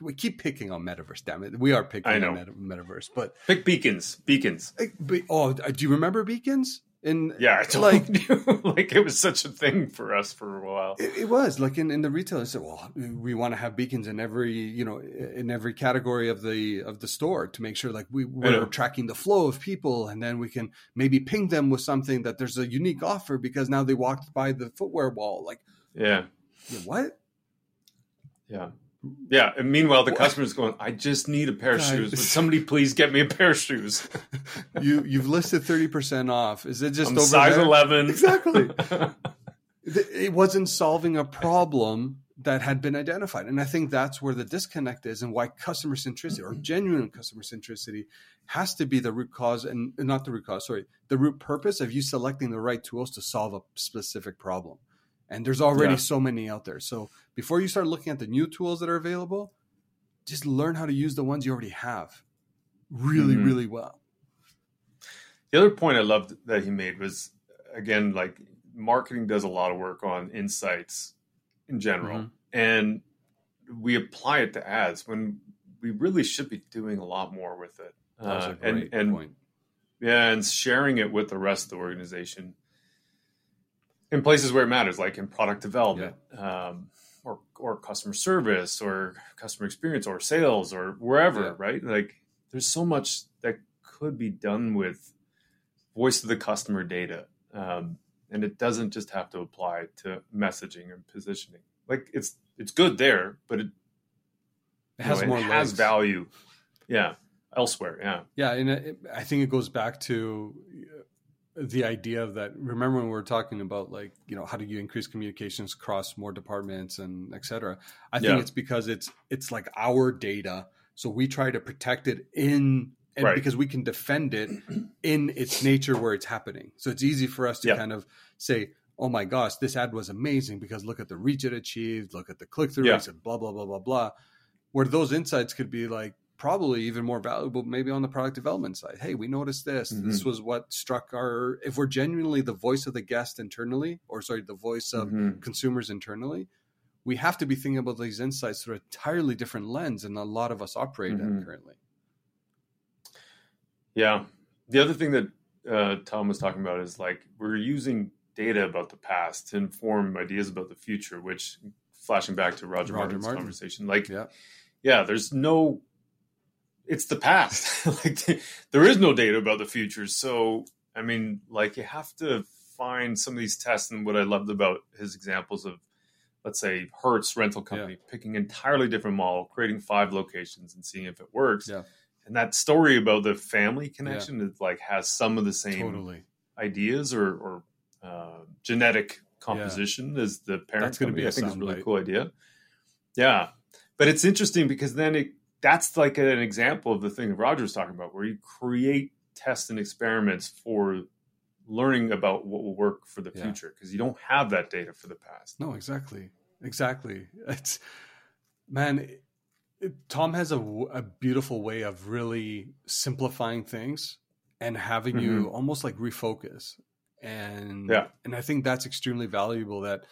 we keep picking on metaverse, damn it. We are picking on metaverse, but pick beacons. Oh, do you remember beacons? And yeah, I told you, like it was such a thing for us for a while. It was like in the retail. I said, well, we want to have beacons in every, you know, in every category of the store to make sure like we're tracking the flow of people, and then we can maybe ping them with something that there's a unique offer because now they walked by the footwear wall. Like, what? Yeah. And meanwhile, the customer's going, I just need a pair of shoes. Would somebody please get me a pair of shoes? You've listed 30% off. Is it just I'm over size there? 11? Exactly. It wasn't solving a problem that had been identified. And I think that's where the disconnect is and why customer centricity or genuine customer centricity has to be the root cause and not the root cause, sorry, the root purpose of you selecting the right tools to solve a specific problem. And there's already so many out there. So before you start looking at the new tools that are available, just learn how to use the ones you already have really, really well. The other point I loved that he made was, again, like marketing does a lot of work on insights in general. And we apply it to ads when we really should be doing a lot more with it. That's a great point. Yeah, and sharing it with the rest of the organization. In places where it matters, like in product development, or customer service or customer experience or sales or wherever, right? Like there's so much that could be done with voice of the customer data. And it doesn't just have to apply to messaging and positioning. Like it's good there, but it has value. Yeah. Elsewhere. Yeah. Yeah. And I think it goes back to the idea of that, remember when we were talking about like, you know, how do you increase communications across more departments and et cetera? I think it's because it's like our data. So we try to protect it because we can defend it in its nature where it's happening. So it's easy for us to kind of say, oh my gosh, this ad was amazing because look at the reach it achieved, look at the click-through rates and blah, blah, blah, blah, blah. Where those insights could be like, probably even more valuable, maybe on the product development side. Hey, we noticed this. This was what struck our, if we're genuinely the voice of the guest internally, or sorry, the voice of consumers internally, we have to be thinking about these insights through an entirely different lens than a lot of us operate at currently. Yeah. The other thing that Tom was talking about is like, we're using data about the past to inform ideas about the future, which flashing back to Roger Martin's conversation, like, there's no, it's the past. Like there is no data about the future. So, I mean, like you have to find some of these tests. And what I loved about his examples of, let's say, Hertz rental company, picking entirely different model, creating 5 locations and seeing if it works. Yeah. And that story about the family connection is like has some of the same ideas or genetic composition as the parent. That's going to be, I think, is a really cool idea. Yeah. But it's interesting because then that's like an example of the thing that Roger's talking about, where you create tests and experiments for learning about what will work for the future, because you don't have that data for the past. No, exactly. It's Tom has a beautiful way of really simplifying things and having you almost like refocus. And I think that's extremely valuable that,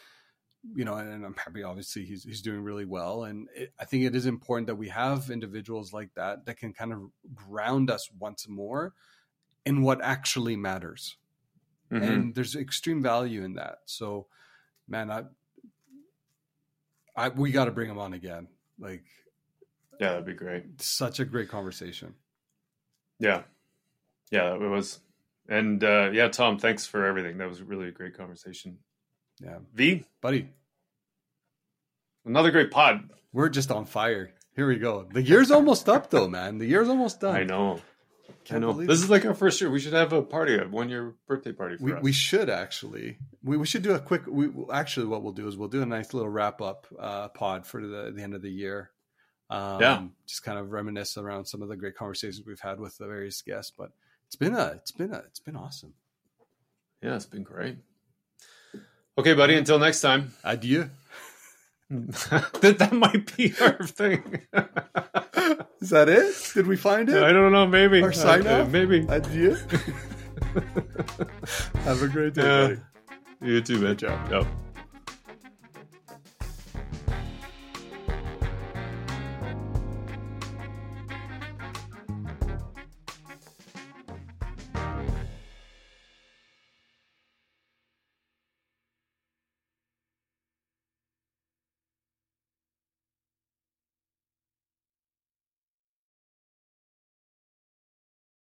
you know, and I'm happy, obviously, he's doing really well. And I think it is important that we have individuals like that can kind of ground us once more in what actually matters. And there's extreme value in that. So, man, we got to bring him on again. Like, yeah, that'd be great. Such a great conversation. Yeah, it was. And Tom, thanks for everything. That was really a great conversation. Yeah. V? Buddy. Another great pod. We're just on fire. Here we go. The year's almost up, though, man. The year's almost done. I know. I know. This is like our first year. We should have a party, a one-year birthday party for us. We should, actually. We should do a quick... Actually, what we'll do is we'll do a nice little wrap-up pod for the end of the year. Yeah. Just kind of reminisce around some of the great conversations we've had with the various guests. But it's been awesome. Yeah, it's been great. Okay, buddy. Until next time. Adieu. That might be our thing. Is that it? Did we find it? I don't know. Maybe. Our sign off? Maybe. Adieu. Have a great day, buddy. You too, man. Ciao.